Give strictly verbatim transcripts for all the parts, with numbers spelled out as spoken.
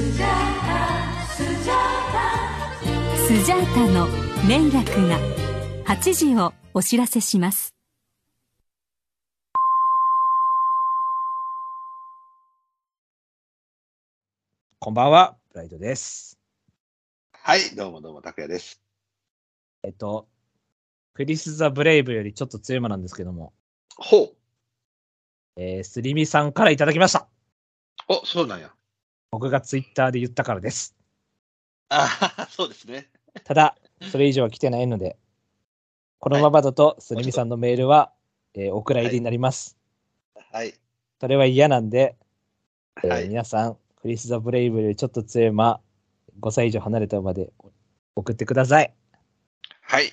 スジャータの連絡がはちじをお知らせします。こんばんは、ブライドです。はい、どうもどうも、拓也です。えっとクリス・ザ・ブレイブよりちょっと強い馬なんですけども、ほう、えー、すりみさんからいただきました。お、そうなんや。僕がツイッターで言ったからです。あ、そうですね。ただそれ以上は来てないので、このままだとすりみさんのメールは、はい、えー、お蔵入りになります。はい、はい、それは嫌なんで、えーはい、皆さんクリス・ザ・ブレイブよりちょっと強い馬ごさい以上離れた馬で送ってください。はい、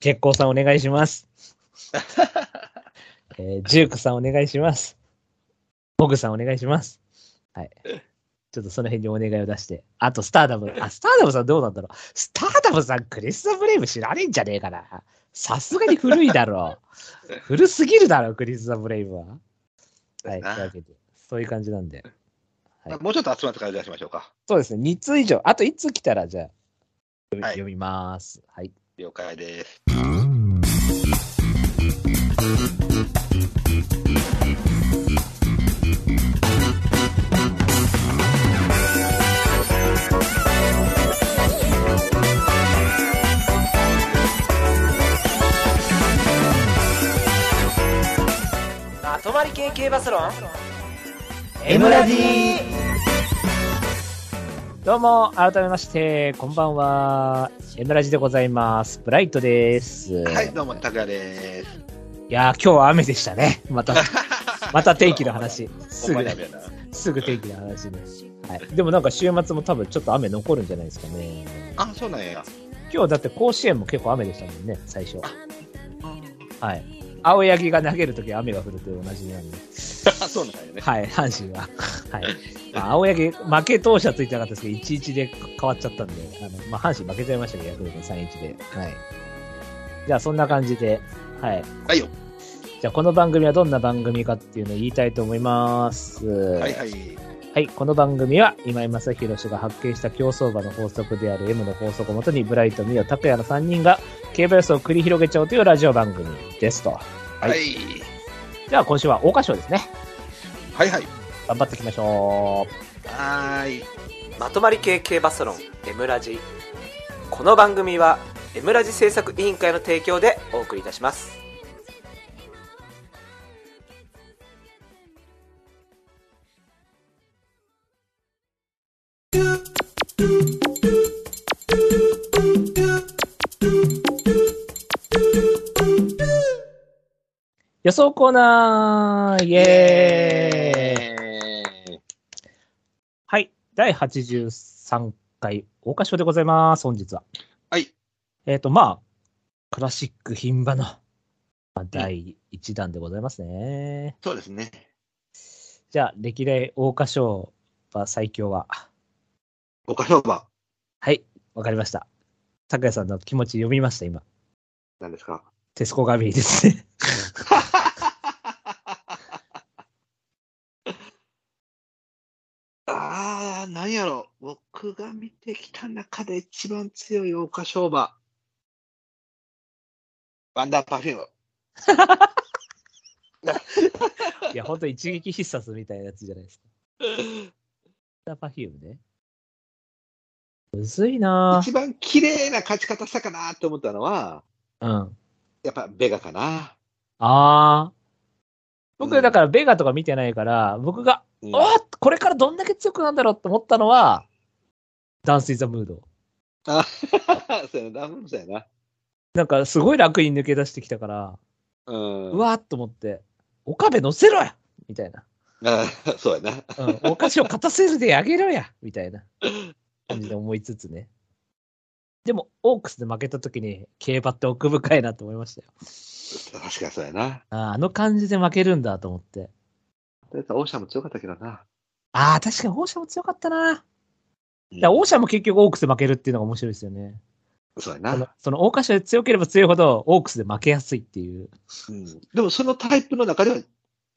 月光さんお願いします、えー、ジュークさんお願いします。モグさんお願いします。はい、ちょっとその辺にお願いを出して、あとスターダム、あ、スターダムさんどうなんだろう。スターダムさんクリス・ザ・ブレイブ知らねえんじゃねえかな。さすがに古いだろう古すぎるだろクリス・ザ・ブレイブは。はい、というわけでそういう感じなんで、はい、もうちょっと集まってから出しましょうか。そうですね、に通以上、あといち通来たらじゃあ読み、はい、読みます。はい、了解です。まとまり系系バスロン M ラジー、どうも、改めまして、こんばんは。Mラジでございます。ブライトです。はい、どうも、拓也です。いやー、今日は雨でしたね。また、また天気の話。すぐ、すぐ天気の話です。はい。でもなんか週末も多分ちょっと雨残るんじゃないですかね。あ、そうなんや。今日だって甲子園も結構雨でしたもんね、最初。はい。青柳が投げるとき雨が降るという同じなんで。そうなんやね。はい、阪神は。はい。まあ、青柳、負け投手はついてなかったですけど、いちたいいち で変わっちゃったんで、あの、まあ、阪神負けちゃいましたけど、ヤクルトさんたいいちで。はい。じゃあ、そんな感じで、はい。はいよ。じゃあ、この番組はどんな番組かっていうのを言いたいと思います。はいはい。はい、この番組は、今井正弘氏が発見した競走馬の法則である M の法則をもとに、ブライト、ミオ、拓也のさんにんが、競馬予想を繰り広げちゃおうというラジオ番組ですと。はい。はい、じゃあ、今週は桜花賞ですね。はいはい。頑張っていきましょう。はーい。まとまり系系バスロン M ラジ。この番組は M ラジ制作委員会の提供でお送りいたします。予想コーナー、イエーイ。第はちじゅうさんかい桜花賞でございます、本日は。はい。えっ、ー、と、まあ、クラシック牝馬の、まあ、だいいちだんでございますね。そうですね。じゃあ、歴代桜花賞馬最強は桜花賞馬。はい、わかりました。拓也さんの気持ち読みました、今。何ですか？テスコガミーですね。何やろ、僕が見てきた中で一番強い桜花賞馬、ワンダーパフュームいや、ほんと一撃必殺みたいなやつじゃないですかワンダーパフュームね。むずいな。一番綺麗な勝ち方したかなと思ったのは、うん、やっぱベガかな。あー、僕だからベガとか見てないから、うん、僕がおー、これからどんだけ強くなんだろうと思ったのは、ダンス・イザ・ムード。あそうやな、ダンスやな。なんか、すごい楽に抜け出してきたから、うん、うわーっと思って、岡部乗せろやみたいな。あそうやな。うん、お菓子を片セルであげろやみたいな感じで思いつつね。でも、オークスで負けたときに、競馬って奥深いなと思いましたよ。確かにそうやな。あ, あの感じで負けるんだと思って。オーシャンも強かったけどな。ああ、確かにオーシャンも強かったな。うん、だオーシャンも結局オークスで負けるっていうのが面白いですよね。そうやな。その、その桜花賞で強ければ強いほどオークスで負けやすいっていう。うん、でもそのタイプの中では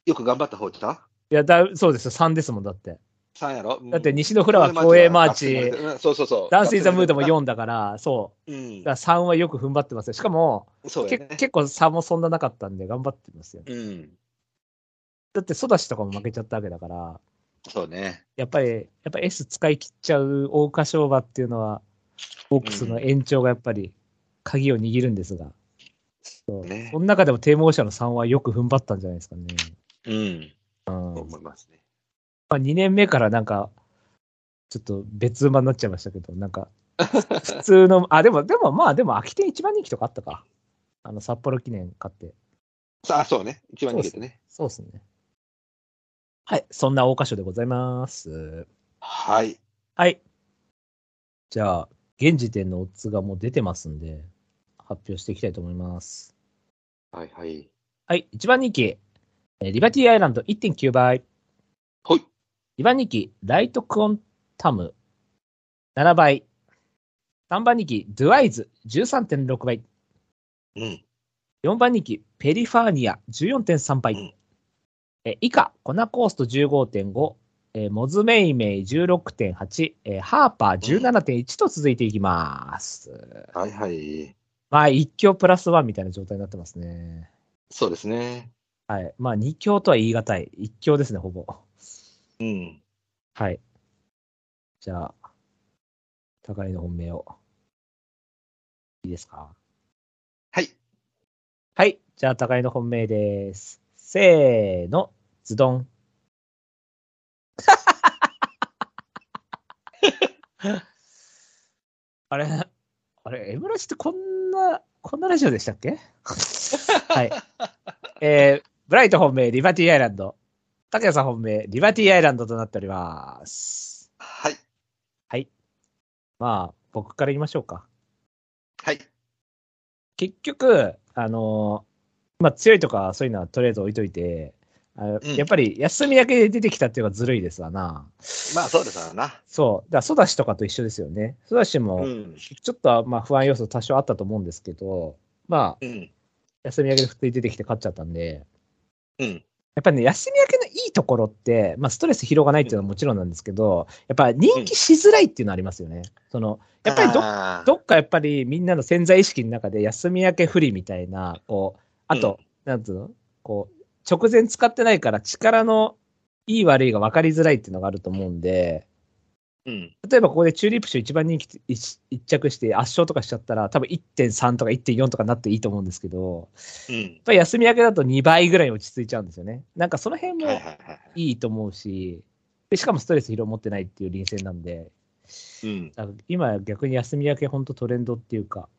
よく頑張った方ちゃう？いやだ、そうですよ。さんですもんだって。さんやろ、うん、だって西のフラは競泳マーチ、そうそうそう、ダンスイザムードもよんだから、そう、うん、だからさんはよく踏ん張ってますよ。しかも、そうね、結構差もそんななかったんで頑張ってますよ、ね、うん。だってソダシとかも負けちゃったわけだから、そうね。やっぱり、やっぱ S 使い切っちゃう桜花賞馬っていうのは、オークスの延長がやっぱり鍵を握るんですが、うん、そうね、その中でも低毛者のさんはよく踏ん張ったんじゃないですかね。うん。うん、思いますね。まあ、にねんめからなんか、ちょっと別馬になっちゃいましたけど、なんか、普通の、あ、でも、でもまあ、でも、秋天一番人気とかあったか。あの、札幌記念買って。あ、そうね。一番人気でね。そうですね。はい。そんな桜花賞でございます。はい。はい。じゃあ、現時点のオッズがもう出てますんで、発表していきたいと思います。はいはい。はい。いちばん人気、リバティアイランド いってんきゅう 倍。はい。にばん人気、ライトクオンタムななばい。さんばん人気、ドゥアイズ じゅうさんてんろく 倍。うん。よんばん人気、ペリファーニア じゅうよんてんさん 倍。うん、え以下、コナコースト じゅうごてんご、えー、モズメイメイ じゅうろくてんはち、えー、ハーパー じゅうななてんいち と続いていきます。うん、はいはい。まあ、いっ強プラスワンみたいな状態になってますね。そうですね。はい。まあ、に強とは言い難い。いっ強ですね、ほぼ。うん。はい。じゃあ、高井の本命を。いいですか？はい。はい。じゃあ、高井の本命です。せーの、ズドン。あれあれ、エムラジってこんな、こんなラジオでしたっけ？はい。えー、ブライト本命、リバティアイランド。竹谷さん本命、リバティアイランドとなっております。はい。はい。まあ、僕から言いましょうか。はい。結局、あの、まあ、強いとかそういうのはとりあえず置いといて、あ、うん、やっぱり休みだけで出てきたっていうのがずるいですわな。まあそうですわな。そう。だからソダシとかと一緒ですよね。ソダシもちょっとまあ不安要素多少あったと思うんですけど、まあ、うん、休み明けで普通に出てきて勝っちゃったんで、うん、やっぱりね、休み明けのいいところって、まあストレス疲労がないっていうのはもちろんなんですけど、やっぱ人気しづらいっていうのはありますよね。うん、その、やっぱり ど, どっかやっぱりみんなの潜在意識の中で休み明け不利みたいな、こう、あと、うん、なんつうのこう、直前使ってないから力のいい悪いが分かりづらいっていうのがあると思うんで、うん、例えばここでチューリップ賞いちばん人気一着して圧勝とかしちゃったら多分 いってんさん とか いってんよん とかなっていいと思うんですけど、うん、やっぱり休み明けだとにばいぐらい落ち着いちゃうんですよね。なんかその辺もいいと思うし、でしかもストレス疲労持ってないっていう臨戦なんで、うん、だから今逆に休み明け本当トレンドっていうか、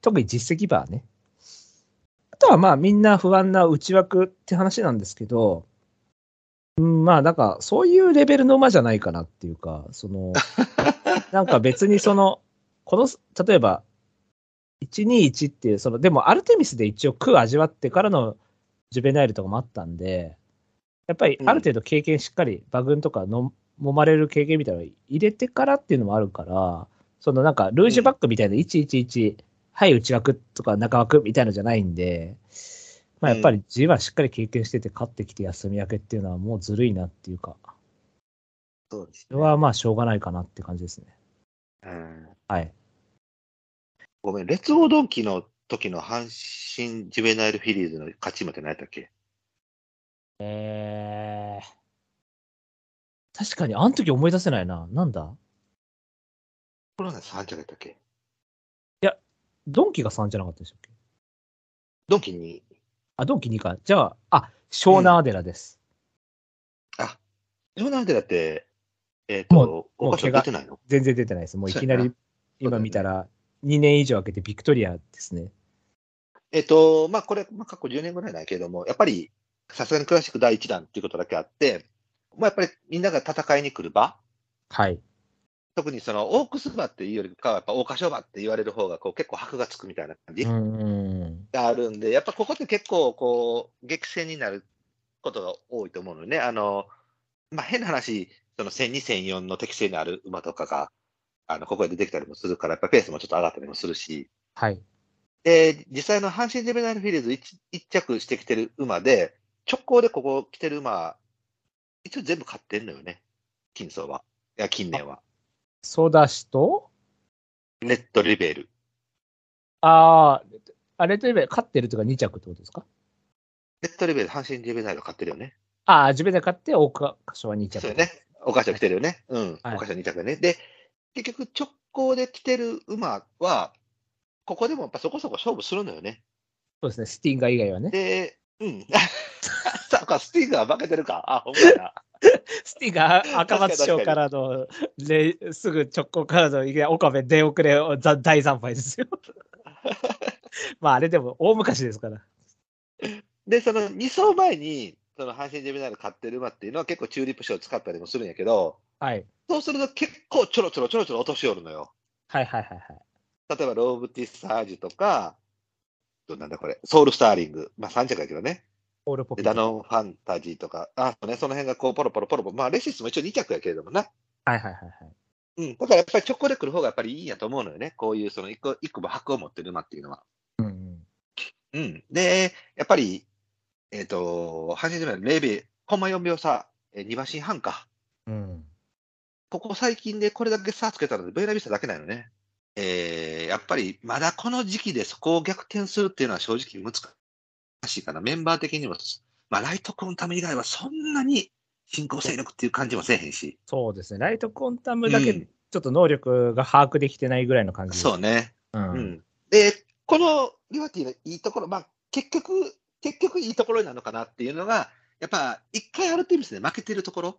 特に実績バーね。あとはまあみんな不安な内枠って話なんですけど、うん、まあなんかそういうレベルの馬じゃないかなっていうか、そのなんか別にそのこの例えばいちにいちっていうそのでもアルテミスで一応空味わってからのジュベナイルとかもあったんで、やっぱりある程度経験しっかり馬群とかの揉まれる経験みたいなのを入れてからっていうのもあるから、そのなんかルージュバックみたいなひゃくじゅういち、はい、内枠とか中枠みたいなのじゃないんで、まあ、やっぱり ジーワン はしっかり経験してて勝ってきて休み明けっていうのはもうずるいなっていうか、そうですね。それはまあしょうがないかなって感じですね。うん。はい。ごめん、レッツゴードンキの時の阪神ジュベナイルフィリーズの勝ち馬って何やったっけ？えー、確かにあの時思い出せないな。なんだ？これはさん着だったっけ？ドンキがさんじゃなかったでしたっけ？ドンキに。あ、ドンキにか。じゃあ、あ、湘南アデラです。うん、あ、湘南アデラって、えっ、ー、と、もう怪我出てないの？全然出てないです。もういきなり、今見たら、にねん以上空けてビクトリアですね。えっ、ー、と、まあ、これ、まあ、過去じゅうねんぐらいだけれども、やっぱり、さすがにクラシックだいいちだんっていうことだけあって、まあ、やっぱりみんなが戦いに来る場。はい。特にそのオークス馬っていうよりかはやっぱ桜花賞馬って言われる方がこう結構箔がつくみたいな感じがあるんで、やっぱここって結構こう激戦になることが多いと思うのね。あの、まあ、変な話、そのせんにひゃく、せんよんの適性のある馬とかがあのここへ出てきたりもするから、やっぱペースもちょっと上がったりもするし、はい、で実際の阪神ジュベナイルフィリーズ 1, 1着してきてる馬で直行でここ来てる馬一応全部勝ってんのよね。近層は。いや、近年は。ソダシとレッドリベル。ああ、レッドリベル、勝ってるというかに着ってことですか？レッドリベル、阪神ジュベナイル勝ってるよね。ああ、ジュベナイル勝って、大川賞はに着。そうよね。大川賞来てるよね。はい、うん。大川賞に着だね。で、結局直行で来てる馬は、ここでもやっぱそこそこ勝負するのよね。そうですね、スティンガー以外はね。で、うん。さあ、スティンガー負けてるか。あ、ほんまやな。スティガー赤松賞からのすぐ直行からの岡部出遅れ大惨敗ですよまああれでも大昔ですから。でそのに走前にその阪神ジュベナイル勝ってる馬っていうのは結構チューリップ賞使ったりもするんやけど、はい、そうすると結構ちょろちょろちょろちょろ落としおるのよ。はいはいはいはい。例えばローブティサージュとかなんだこれソウルスターリング、まあ、さん着だけどね。ダノンファンタジーとか、あそう、ね、その辺がこうポロポロポロポロ、まあ、レシスも一応に着やけれどもな。はいはいはい、はいうん。だからやっぱり直行で来る方がやっぱりいいんやと思うのよね、こういうその一個一個も箔を持ってる馬っていうのは。うん、うんうん。で、やっぱり、えっ、ー、と、阪神ジュベナイルレベル、コンマよんびょう差、にばん進半か。うん。ここ最近でこれだけ差つけたので、ベイラビスタだけなのね。えー、やっぱりまだこの時期でそこを逆転するっていうのは正直難しい。しいかなメンバー的にも、まあ、ライトコンタム以外はそんなに進行勢力っていう感じもせえへんし、そうですね、ライトコンタムだけちょっと能力が把握できてないぐらいの感じ、うん、そうね、うんうん、でこのリバティのいいところ、まあ、結局結局いいところになるのかなっていうのがやっぱ一回アルテミスで負けてるところ、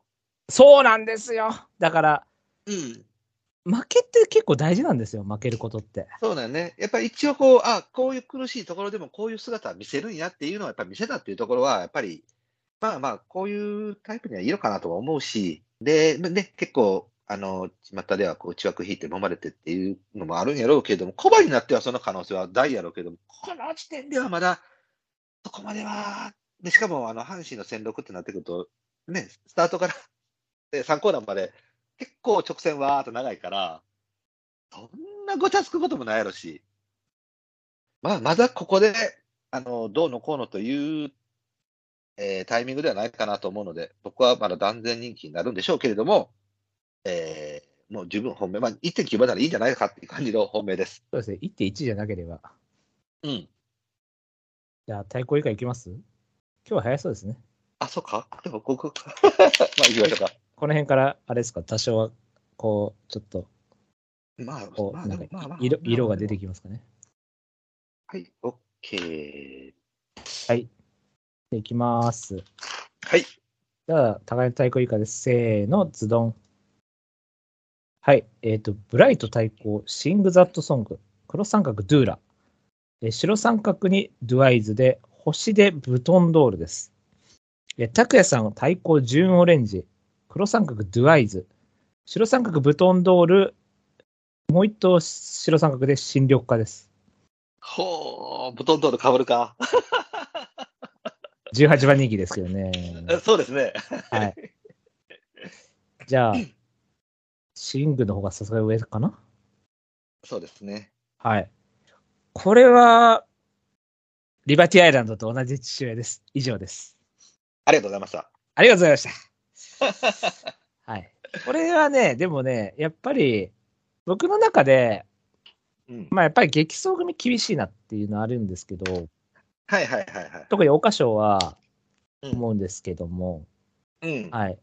そうなんですよ、だから、うん負けって結構大事なんですよ、負けることって。そうだよね。やっぱり一応こう、あこういう苦しいところでもこういう姿は見せるんやっていうのはやっぱり見せたっていうところは、やっぱり、まあまあ、こういうタイプにはいいのかなとは思うし、で、ね、結構、あの、巷ではこう、血枠引いて揉まれてっていうのもあるんやろうけれども、小馬になってはその可能性は大やろうけれども、この時点ではまだ、そこまでは、でしかも、あの、阪神の戦力ってなってくると、ね、スタートからさんコーナーまで、結構直線わーっと長いから、そんなごちゃつくこともないやろし、まあ、まだここであのどうのこうのという、えー、タイミングではないかなと思うので、僕はまだ断然人気になるんでしょうけれども、えー、もう十分本命、まあ、いってんきゅう までならいいんじゃないかっていう感じの本命です。そうですね、いってんいち じゃなければ。うん。じゃあ、対抗以下いきます？今日は早そうですね。あ、そうか。でもここか。まあ、いきましょうか。この辺から、あれですか、多少は、こう、ちょっと、まあ、なんか、色が出てきますかね。はい、OK。はい。いきます。はい。じゃあ、互いの対抗以下です。せーの、ズドン。はい。えっ、ー、と、ブライト対抗、シング・ザット・ソング、黒三角、ドゥーラ、えー、白三角にドゥアイズで、星でブトンドールです。えー、拓也さん対抗、ジューン・オレンジ。黒三角ドゥアイズ、白三角ブトンドール、もう一頭白三角で新緑化です。ほー、ブトンドールかぶるか。じゅうはちばん人気ですけどね。そうですね。はい。じゃあ、シングの方がさすが上かな？そうですね。はい。これは、リバティアイランドと同じ父親です。以上です。ありがとうございました。ありがとうございました。はい、これはね、でもね、やっぱり僕の中で、うん、まあやっぱり激走組厳しいなっていうのはあるんですけど、はいはいはいはい、特に桜花賞は思うんですけども、うんはい、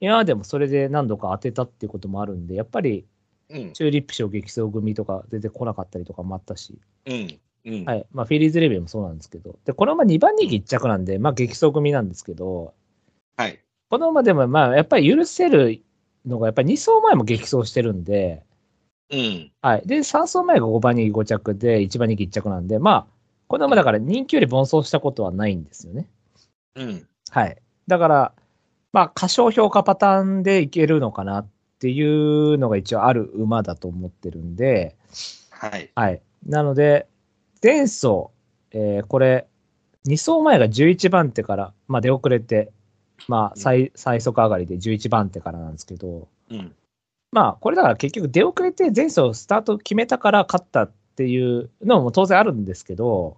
今までもそれで何度か当てたっていうこともあるんで、やっぱりチューリップ賞激走組とか出てこなかったりとかもあったし、うんうんはいまあ、フィリーズレベルもそうなんですけど、でこのままにばん人気いっ着なんで、まあ、激走組なんですけど、はいこの馬でもまあやっぱり許せるのがやっぱりに走前も激走してるんで、うんはい、でさん走前がごばん人気ご着でいちばん人気いっ着なんで、まあこの馬だから人気より奔走したことはないんですよね。うんはい、だからまあ過小評価パターンでいけるのかなっていうのが一応ある馬だと思ってるんで、はいはい、なので前走、えー、これに走前がじゅういちばん手から、まあ、出遅れてまあ、最, 最速上がりでじゅういちばん手からなんですけど、うん、まあこれだから結局出遅れて前走スタート決めたから勝ったっていうのも当然あるんですけど、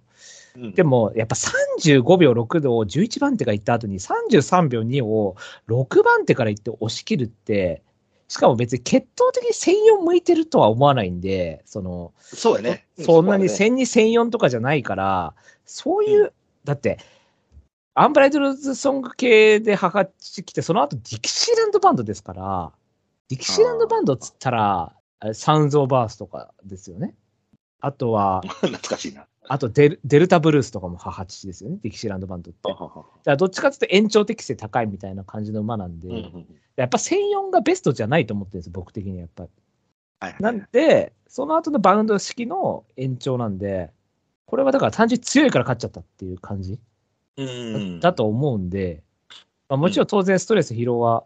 うん、でもやっぱさんじゅうごびょうろくどをじゅういちばん手が行った後にさんじゅうさんびょうにをろくばん手から行って押し切るって、しかも別に決闘的にせんよん向いてるとは思わないんで、そのそうやね、そんなにせんに、せんよんとかじゃないから、そういう、うん、だってアンブライドルズソング系ではかってきて、その後ディキシーランドバンドですから、ディキシーランドバンドっつったらサウンズ・オブ・アースとかですよね。あとは懐かしいな。あとデル、デルタブルースとかも母父ですよね、ディキシーランドバンドって。だからどっちかというと延長適性高いみたいな感じの馬なんで、うんうん、やっぱせんよんがベストじゃないと思ってるんです、僕的にはやっぱり。はいはいはい、なんで、その後のバウンド式の延長なんで、これはだから単純に強いから勝っちゃったっていう感じ、うん、だ, だと思うんで、まあ、もちろん当然ストレス疲労は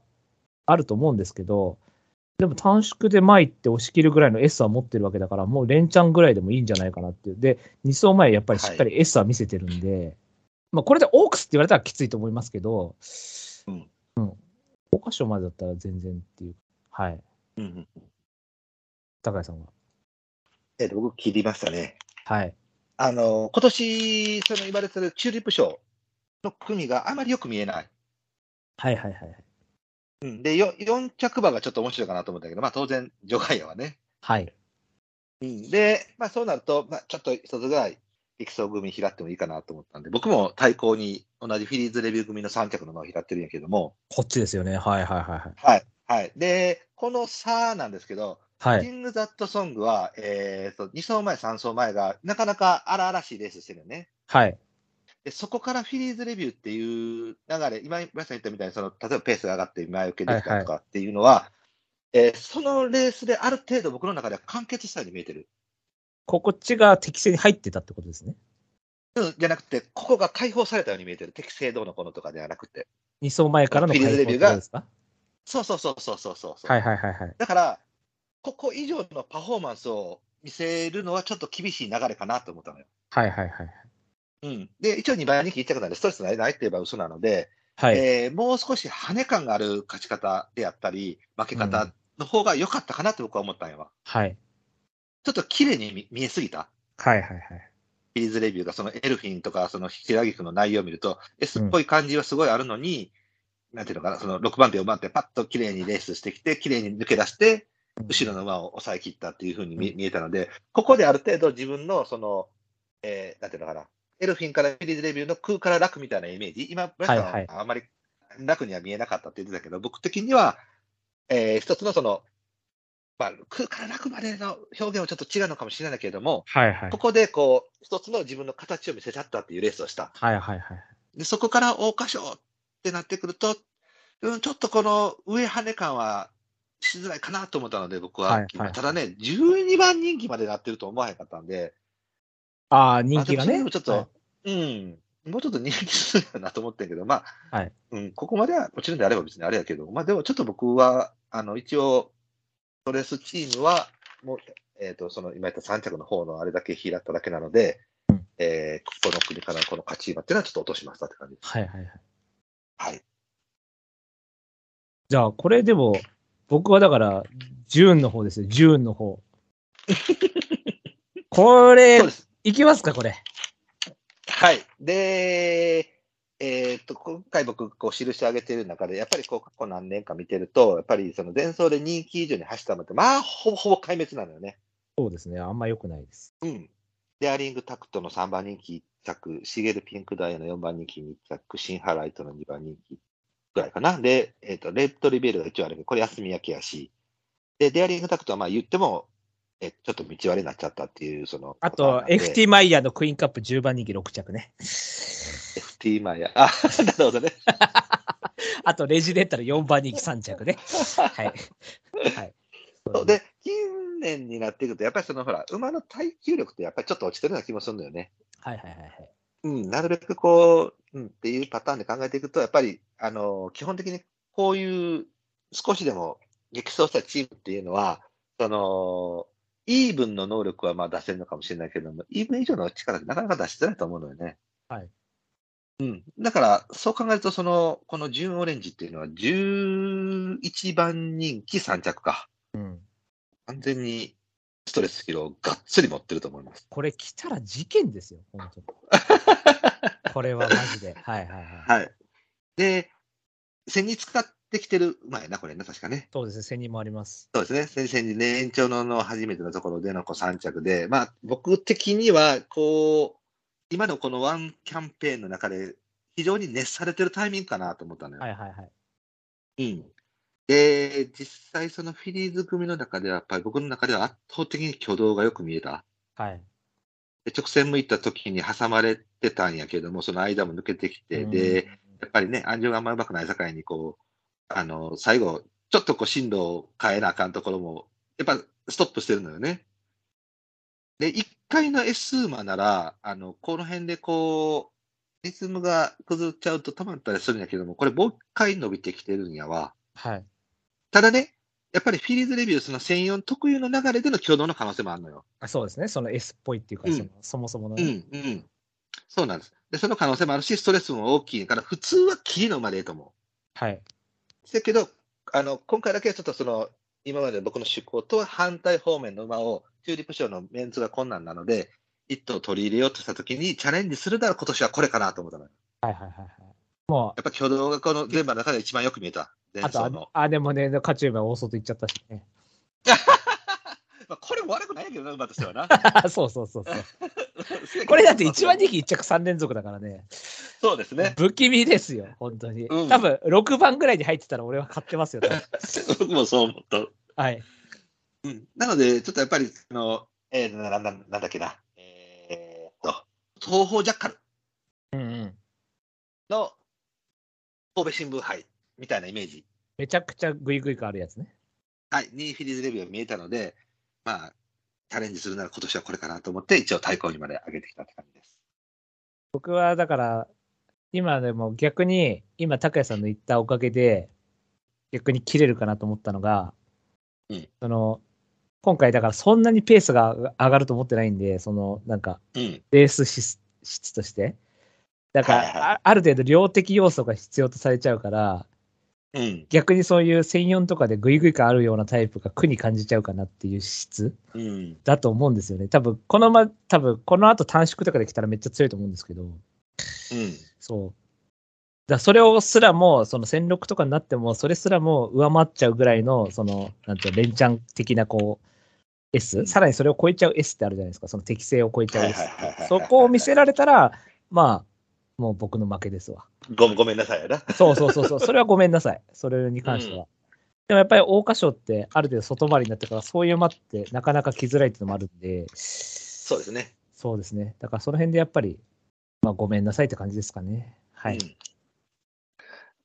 あると思うんですけど、でも短縮で前行って押し切るぐらいの S は持ってるわけだから、もう連チャンぐらいでもいいんじゃないかなっていう。で、に走前やっぱりしっかり S は見せてるんで、はい、まあこれでオークスって言われたらきついと思いますけど、うん。うん。ごかしょ章までだったら全然っていう。はい。うんうん。高井さんは。えっと、僕切りましたね。はい。あの、今年、その言われてるチューリップ賞の組があまりよく見えない。はいはいはい。うん、でよん着馬がちょっと面白いかなと思ったけど、まあ、当然、除外やはね。はい。うん、で、まあ、そうなると、まあ、ちょっと一つぐらい、力走組拾ってもいいかなと思ったんで、僕も対抗に同じフィリーズレビュー組のさん着の馬を拾ってるんやけども。こっちですよね。はいはいはい。はい。はい、で、この差なんですけど、はい、シング・ザット・ソングは、えー、とに走前、さん走前がなかなか荒々しいレースしてるよね。はい。でそこからフィリーズレビューっていう流れ、今、皆さん言ったみたいにその、例えばペースが上がって前受けできたとかっていうのは、はいはい、えー、そのレースである程度僕の中では完結したように見えてる。こっちが適正に入ってたってことですね。うん、じゃなくて、ここが解放されたように見えてる。適正どうのこうのとかではなくて。に走前からの解放ですか？そうそうそうそうそうそう。はいはいはいはい。だから、ここ以上のパフォーマンスを見せるのはちょっと厳しい流れかなと思ったのよ。はいはいはい。うん、で一応にばい人気いっちゃくなんでストレスないないって言えば嘘なので、はい、えー、もう少し跳ね感がある勝ち方であったり負け方の方が良かったかなって僕は思ったんやわ、うん、はい、ちょっと綺麗に 見, 見えすぎた、はいはいはい、フィリーズレビューがそのエルフィンとかその平木君の内容を見ると S っぽい感じはすごいあるのに、うん、なんていうのかな、そのろくばん手よんばん手パッと綺麗にレースしてきて綺麗に抜け出して後ろの馬を抑え切ったっていう風に 見,、うん、見えたので、ここである程度自分のその、えー、なんていうのかな、エルフィンからフィリーズレビューの空から楽みたいなイメージ、今、皆さんはあんまり楽には見えなかったって言ってたけど、はいはい、僕的には、えー、一つのその、まあ、空から楽までの表現はちょっと違うのかもしれないけれども、はいはい、ここでこう一つの自分の形を見せちゃったっていうレースをした。はいはいはい、でそこから桜花賞ってなってくると、うん、ちょっとこの上跳ね感はしづらいかなと思ったので、僕は、はいはい、ただね、じゅうにばん人気までなってると思わへんかったんで。ああ、人気がね。もちょっと、はい、うん、もうちょっと人気するよなと思ってんけど、まあ、はい、うん、ここまではもちろんであれば別にあれやけど、まあでもちょっと僕は、あの、一応、ストレスチームは、もう、えっ、ー、と、その、今言ったさん着の方のあれだけ拾っただけなので、うん、えー、ここの国からこの勝ち馬っていうのはちょっと落としましたって感じです。はいはいはい。はい。じゃあ、これでも、僕はだから、ジューンの方ですよ、ジューンの方。これ、いきますか、これ。はい。で、えー、っと、今回僕、こう、記してあげてる中で、やっぱりこう、過去何年か見てると、やっぱり、その、前走で人気以上に走ったのって、まあ、ほぼほぼ壊滅なのよね。そうですね。あんま良くないです。うん。デアリングタクトのさんばん人気いっ着、シゲルピンクダイヤのよんばん人気に着、シンハライトのにばん人気ぐらいかな。で、えー、っと、レッドリベルが一応あるけど、これ休み明けやし。で、デアリングタクトは、まあ、言っても、え、ちょっと道割れになっちゃったっていう、その。あと、エフティー マイヤーのクイーンカップじゅうばん人気ろく着ね。エフティー マイヤー。あ、なるほどね。あと、レジデンタルよんばん人気さん着ね。はい。はい。そうで、近年になっていくと、やっぱりその、ほら、馬の耐久力ってやっぱりちょっと落ちてるような気もするのよね。はいはいはいはい。うん、なるべくこう、うんっていうパターンで考えていくと、やっぱり、あの、基本的にこういう、少しでも激走したチームっていうのは、その、イーブンの能力はまあ出せるのかもしれないけども、イーブン以上の力ってなかなか出しづらいと思うのよね。はい。うん。だから、そう考えると、その、このジューンオレンジっていうのは、じゅういちばん人気さん着か。うん。完全にストレス疲労をがっつり持ってると思います。これ来たら事件ですよ、本当に。これはマジで。はいはいはい。はい、で、千人使ってきてる前な、これね、確かね。そうですね、千人もあります。そうですね、千人ね、延長 の, の初めてのところでのこうさん着で、まあ、僕的には、こう、今のこのワンキャンペーンの中で、非常に熱されてるタイミングかなと思ったのよ。はいはいはい。うん。で、実際そのフィリーズ組の中では、やっぱり僕の中では圧倒的に挙動がよく見えた。はい。で、直線向いた時に挟まれてたんやけども、その間も抜けてきて、うん、で、やっぱりね、安城があんまりうまくない境に、こう、あの、最後、ちょっとこう、進路を変えなあかんところも、やっぱストップしてるのよね。で、いっかいの S 馬なら、あの、この辺でこう、リズムが崩れちゃうと止まったりするんやけども、これもういっかい伸びてきてるんやわ。はい。ただね、やっぱりフィリーズレビュー、そのせんよん特有の流れでの挙動の可能性もあるのよ。あ、そうですね、その S っぽいっていうか、うん、そ, のそもそもの、ね。うんうん。そうなんです。で、その可能性もあるし、ストレスも大きいから、普通はキリの馬でいいと思う。はい。だけど、あの今回だけはちょっとその、今まで僕の趣向とは反対方面の馬を、チューリップ賞のメンツが困難なので、一頭取り入れようとしたときに、チャレンジするなら今年はこれかなと思ったのよ。はいはいはいはい。もうやっぱ挙動がこの現場の中で一番よく見えた。あと、あ、でもね、勝ち馬大外行っちゃったしね。まあこれも悪くないけどな、馬としてはな。そうそうそうそう。これだって一番人気いっ着さん連続だからね。そうですね。不気味ですよ、本当に。うん、多分ろくばんぐらいに入ってたら俺は買ってますよ。僕もそう思った。はい。うん、なので、ちょっとやっぱり、あの、えー、な, な, なんだっけな、えー、っと、東方ジャッカルの神戸新聞杯。みたいなイメージ。めちゃくちゃグイグイ感あるやつね。はい、にフィリーズレビューが見えたので、まあ、チャレンジするなら今年はこれかなと思って、一応対抗にまで上げてきたって感じです。僕はだから、今でも逆に、今、高谷さんの言ったおかげで、逆に切れるかなと思ったのが、うん、その今回、だからそんなにペースが上がると思ってないんで、そのなんか、うん、レース質として。だから、はいはい、あ, ある程度、量的要素が必要とされちゃうから、うん、逆にそういうせんよんとかでグイグイ感あるようなタイプが苦に感じちゃうかなっていう質だと思うんですよね。多分このま、多分この後短縮とかできたらめっちゃ強いと思うんですけど、うん、そう。だそれをすらも、そのせんろくとかになっても、それすらも上回っちゃうぐらいの、その、なんていうの、連チャン的なこう、S、うん、さらにそれを超えちゃう S ってあるじゃないですか、その適性を超えちゃう S。そこを見せられたら、まあ、もう僕の負けですわ。ご, ごめんなさいやな。そうそうそうそう。それはごめんなさい。それに関しては。うん、でもやっぱり桜花賞ってある程度外回りになってからそういう馬ってなかなか来づらいっていうのもあるんで。そうですね。そうですね。だからその辺でやっぱり、まあ、ごめんなさいって感じですかね。はい。うん、だ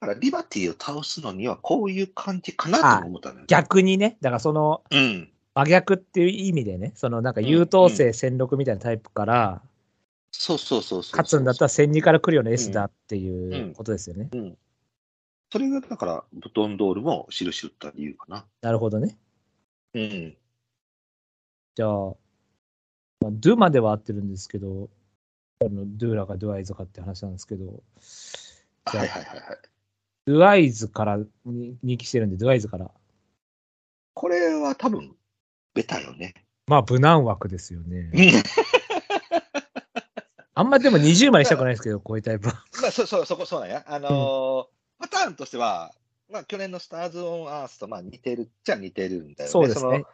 からリバティを倒すのにはこういう感じかなと思ったのよ。逆にね。だからその、うん、真逆っていう意味でね。そのなんか優等生せんろくみたいなタイプから。うんうんそうそうそうそう勝つんだったらせんにから来るような S だっていうことですよね。うんうんうん、それがだからブトンドールも印打った理由かな。なるほどね。うん。じゃあ、まあ、ドゥまでは合ってるんですけど、あのドゥーラかドゥアイズかって話なんですけど、はいはいはいはい。ドゥアイズから人気してるんで、ドゥアイズから。これは多分ベタよね。まあ無難枠ですよね。あんまでもにじゅうまでしたくないですけど、こういうタイプは。まあ、そうそう、そこ、そうなんや。あのーうん、パターンとしては、まあ、去年のスターズ・オン・アースとまあ似てるっちゃ似てるんだよね。そうですね。その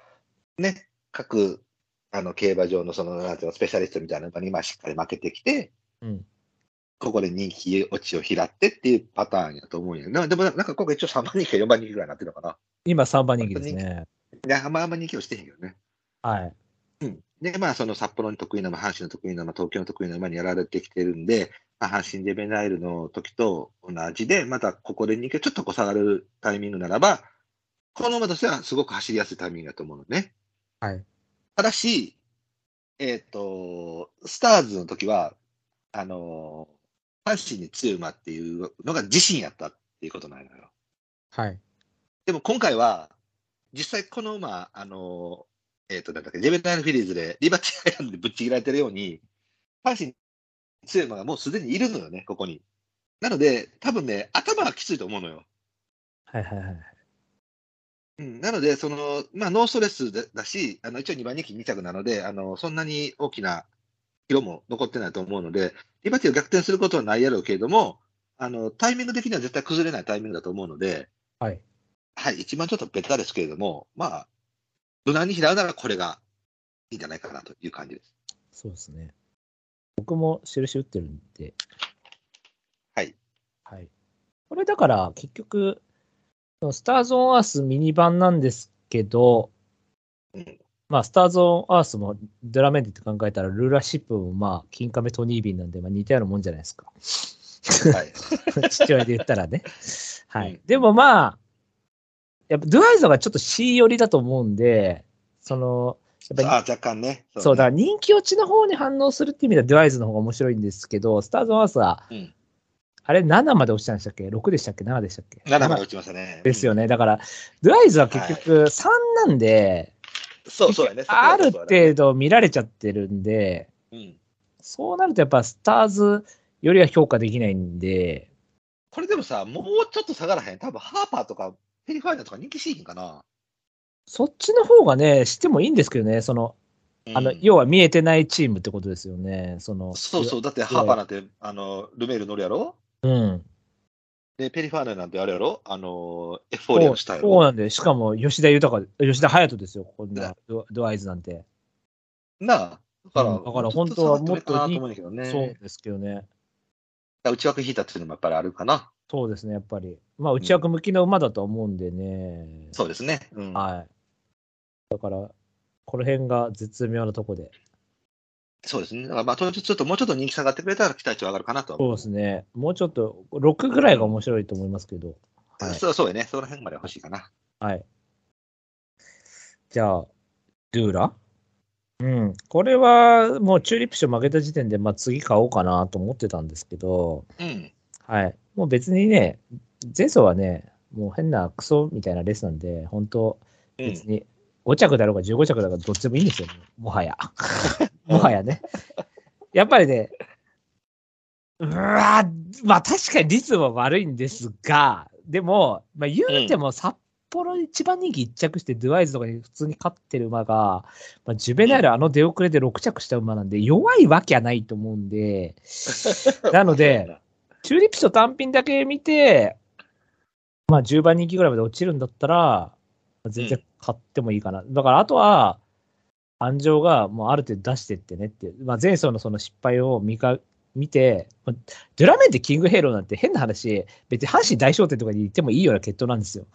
ね、各あの競馬場のその、なんていうの、スペシャリストみたいなのに、まあ、しっかり負けてきて、うん、ここで人気落ちを拾ってっていうパターンやと思うんやけど、でもなんか今回一応さんばん人気かよんばん人気ぐらいになってるのかな。今さんばん人気ですね。いや、あんま人気をしてへんけどね。はい。うん。で、まあ、その札幌に得意な馬、阪神の得意な馬、東京の得意な馬にやられてきてるんで、まあ、阪神ジェベナイルの時と同じで、またここでにかいちょっとこう下がるタイミングならば、この馬としてはすごく走りやすいタイミングだと思うのね。はい。ただし、えっと、スターズの時は、あの、阪神に強い馬っていうのが自身やったっていうことなのよ。はい。でも今回は、実際この馬、あの、えーと、なんだっけ、ジェベナイルフィリーズでリバティアイランドでぶっちぎられてるように、阪神強い馬がもうすでにいるのよね、ここに。なので、多分ね、頭がきついと思うのよ。はいはいはい。うん、なので、その、まあ、ノーストレスだし、あの一応にばん人気に着なので、あのそんなに大きな色も残ってないと思うので、リバティを逆転することはないやろうけれども、あのタイミング的には絶対崩れないタイミングだと思うので、はいはい、一番ちょっとベタですけれども、まあ、無難に拾うならこれがいいんじゃないかなという感じです。そうですね。僕も印打ってるんで。はい。はい、これだから結局、スターズ・オン・アースミニ版なんですけど、うんまあ、スターズ・オン・アースもドラメンディって考えたら、ルーラーシップもまあ、金亀トニービンなんで、まあ、似たようなもんじゃないですか。はい、父親で言ったらね。はいうん、でもまあ、やっぱドゥアイゾがちょっと C 寄りだと思うんで、その、やっぱあ若干ね。そう、ね、そうだから人気落ちの方に反応するっていう意味ではドゥアイズの方が面白いんですけど、スターズ・オン・アースは、うん、あれななまで落ちたんでしたっけ ?ろく でしたっけ ?なな でしたっけ ?なな まで落ちましたね。ですよね。だから、ドゥアイズは結局さんなんで、はい、そうそうやね。ある程度見られちゃってるんで、うん、そうなるとやっぱスターズよりは評価できないんで。これでもさ、もうちょっと下がらへん。多分ハーパーとか、ペリファイナーとか人気シーンかな。そっちの方がね、してもいいんですけどね、その、うん、あの要は見えてないチームってことですよね。そのそうそう、だってハーパーなんて、あのルメール乗るやろうん。で、ペリファーナーなんてあれやろあの、エフフォーリアの下やろそうなんで、しかも吉田豊、吉田隼人ですよ、こんな、ね、ド, ドアイズなんて。なあ、だから、うん、だから本当はもっといいと思うんだけどね。そうですけどね。内枠引いたっていうのもやっぱりあるかな。そうですね、やっぱり。まあ、内枠向きの馬だと思うんでね。うん、そうですね。うん、はい。だから、この辺が絶妙なとこで。そうですね。だから、まあ、ちょっともうちょっと人気下がってくれたら期待値上がるかなと。そうですね。もうちょっと、ろくぐらいが面白いと思いますけど。うんはい、そうそうよね。その辺まで欲しいかな。はい。じゃあ、ドゥーラ？うん。これは、もうチューリップ賞負けた時点で、まあ、次買おうかなと思ってたんですけど。うん。はい。もう別にね、前走はね、もう変なクソみたいなレースなんで、本当別にご着だろうがじゅうご着だろうがどっちでもいいんですよ、もはや。もはやね。やっぱりね、うわー、まあ確かに率は悪いんですが、でも、まあ、言うても札幌一番人気いっ着して、ドゥアイズとかに普通に勝ってる馬が、まあ、ジュベナイルあの出遅れでろく着した馬なんで、弱いわけはないと思うんで、なので、チューリップ賞単品だけ見て、まあ、じゅうばん人気ぐらいまで落ちるんだったら、全然買ってもいいかな。うん、だから、あとは、安城がもうある程度出してってねっていう、まあ、前走のその失敗を 見, か見て、ドゥラメンテキングヘイローなんて変な話、別に阪神大賞典とかに行ってもいいような決闘なんですよ。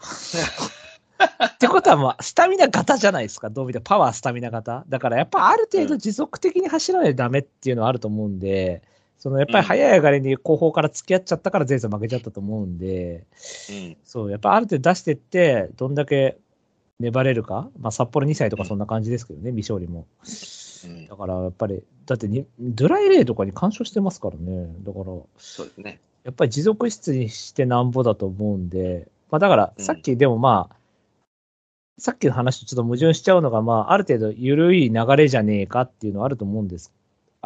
ってことは、まあ、スタミナ型じゃないですか、どう見てもパワースタミナ型。だから、やっぱある程度持続的に走らないとダメっていうのはあると思うんで、うんそのやっぱり早い上がりに後方から付き合っちゃったから前走負けちゃったと思うんで、うん、そうやっぱある程度出してってどんだけ粘れるか、まあ、札幌にさいとかそんな感じですけどね、うん、未勝利も、うん、だからやっぱりだってにドライレイとかに干渉してますからねだからそうですねやっぱり持続質にしてなんぼだと思うんで、まあ、だからさっきでもまあ、うん、さっきの話とちょっと矛盾しちゃうのが、まあ、ある程度緩い流れじゃねえかっていうのはあると思うんです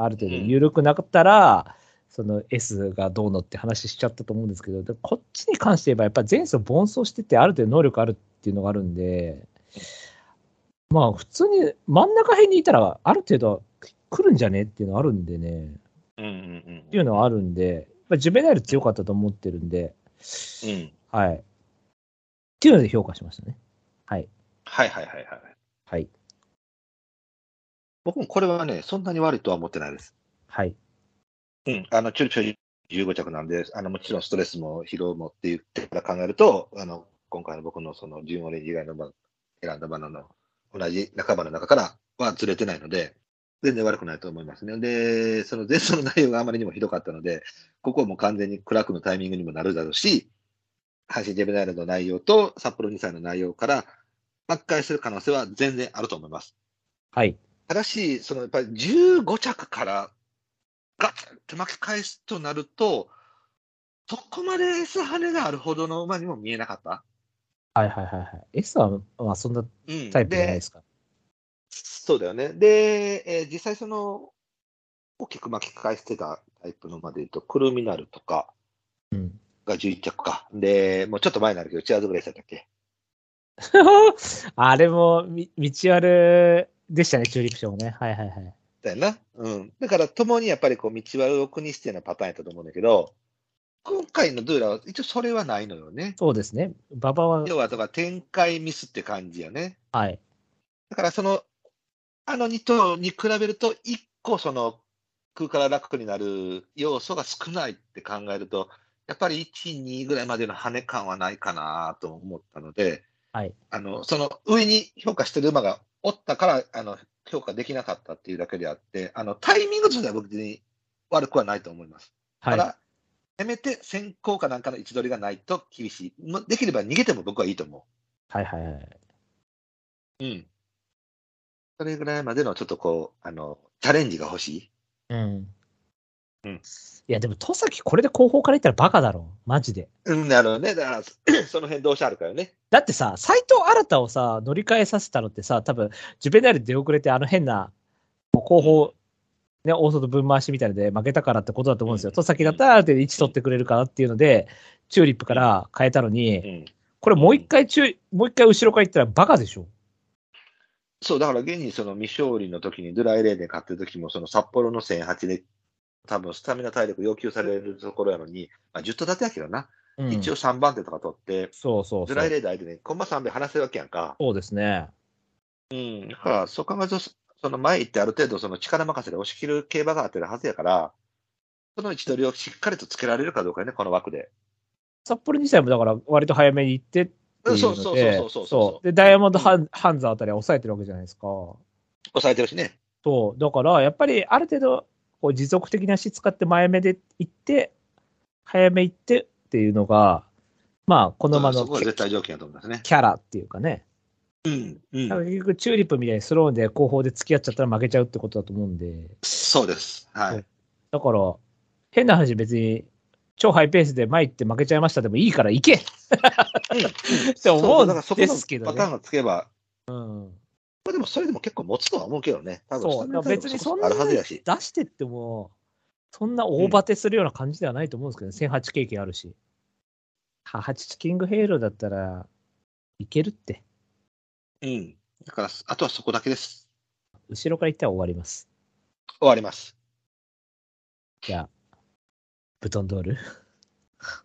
ある程度緩くなかったら、うん、その S がどうのって話しちゃったと思うんですけど、でこっちに関して言えば、やっぱり前走奔走してて、ある程度能力あるっていうのがあるんで、まあ、普通に真ん中辺にいたら、ある程度来るんじゃねっていうのはあるんでね、うんうんうん、っていうのはあるんで、まあ、ジュベナイル強かったと思ってるんで、うん、はい。っていうので評価しましたね。はい。はいはいはいはい。はい僕もこれはね、そんなに悪いとは思ってないです。はい。うん、あの、チューリップ賞じゅうご着なんで、あの、もちろんストレスも疲労もって言ってから考えると、あの、今回の僕のその、ジュンオレンジ以外の選んだ馬の同じ仲間の中からはずれてないので、全然悪くないと思いますね。で、その前走の内容があまりにもひどかったので、ここはもう完全にクラークのタイミングにもなるだろうし、阪神ジュベナイルの内容と札幌にさいの内容から巻き返する可能性は全然あると思います。はい。ただし、そのやっぱりじゅうご着からガッと巻き返すとなると、そこまで S 跳ねがあるほどの馬にも見えなかった。はいはいはいはい。S はまあそんなタイプじゃないですか。うん、そうだよね。で、えー、実際その大きく巻き返してたタイプの馬でいうと、クルミナルとかがじゅういち着か。うん、で、もうちょっと前になるけど、チアーズグレイスだったっけあれもみ道ある。でしたね、チューリップ賞ね。はいはいはい。だよな。うん。だから、共にやっぱりこう、道は奥にしてのパターンやったと思うんだけど、今回のドゥーラは一応それはないのよね。そうですね。馬場は。要は、だから展開ミスって感じやね。はい。だから、その、あのに頭に比べると、いっこその、空から楽になる要素が少ないって考えると、やっぱりいち、にぐらいまでの跳ね感はないかなと思ったので、はい、あのその上に評価してる馬がおったからあの評価できなかったっていうだけであって、あのタイミング自体は僕に悪くはないと思います。はい、ただ、せめて先行かなんかの位置取りがないと厳しい。できれば逃げても僕はいいと思う。はいはいはい。うん。それぐらいまでのちょっとこう、あのチャレンジが欲しい。うんうん、いやでも戸崎これで後方からいったらバカだろマジで。うんなるほどね。だからその辺どうしあるかよね。だってさ斎藤新をさ乗り換えさせたのってさ多分ジュベナイル出遅れてあの変な後方、ね、大外分回しみたいので負けたからってことだと思うんですよ。戸崎、うん、だったらある程度位置取ってくれるかなっていうのでチューリップから変えたのに、うん、これもう一回中、うん、もう一回後ろからいったらバカでしょ。そうだから現にその未勝利の時にドゥライレーで勝ってる時もその札幌のせんはちで多分スタミナ体力要求されるところやのに、まあ、じゅっ頭立てやけどな、うん、一応さんばん手とか取ってそうそうそうドゥライレーで相手にコンマさんびょう離せるわけやんか。そうですね、うん、だからそう考えるとその前行ってある程度その力任せで押し切る競馬が当てるはずやからその位置取りをしっかりとつけられるかどうかねこの枠で札幌自体もだから割と早めに行ってうそうそうそうそうそうでダイヤモンドハンザーあたりは抑えてるわけじゃないですか。抑えてるしね。そうだからやっぱりある程度こう持続的な足使って前目で行って早め行ってっていうのがまあこの馬の絶対条件だと思いますね。キャラっていうかね。うんうん。だから結局チューリップみたいにスローで後方で付き合っちゃったら負けちゃうってことだと思うんで。そうです。はい。だから変な話別に。超ハイペースで前行って負けちゃいましたでもいいから行けって思うんですけどね。パターンがつけば、うんまあ、でもそれでも結構持つとは思うけどね。多分そう別にそんな出してってもそんな大バテするような感じではないと思うんですけどね、うん、せんはち経験あるしはちチキングヘイローだったらいけるってうんだからあとはそこだけです。後ろから行ったら終わります終わりますじゃあブトンドール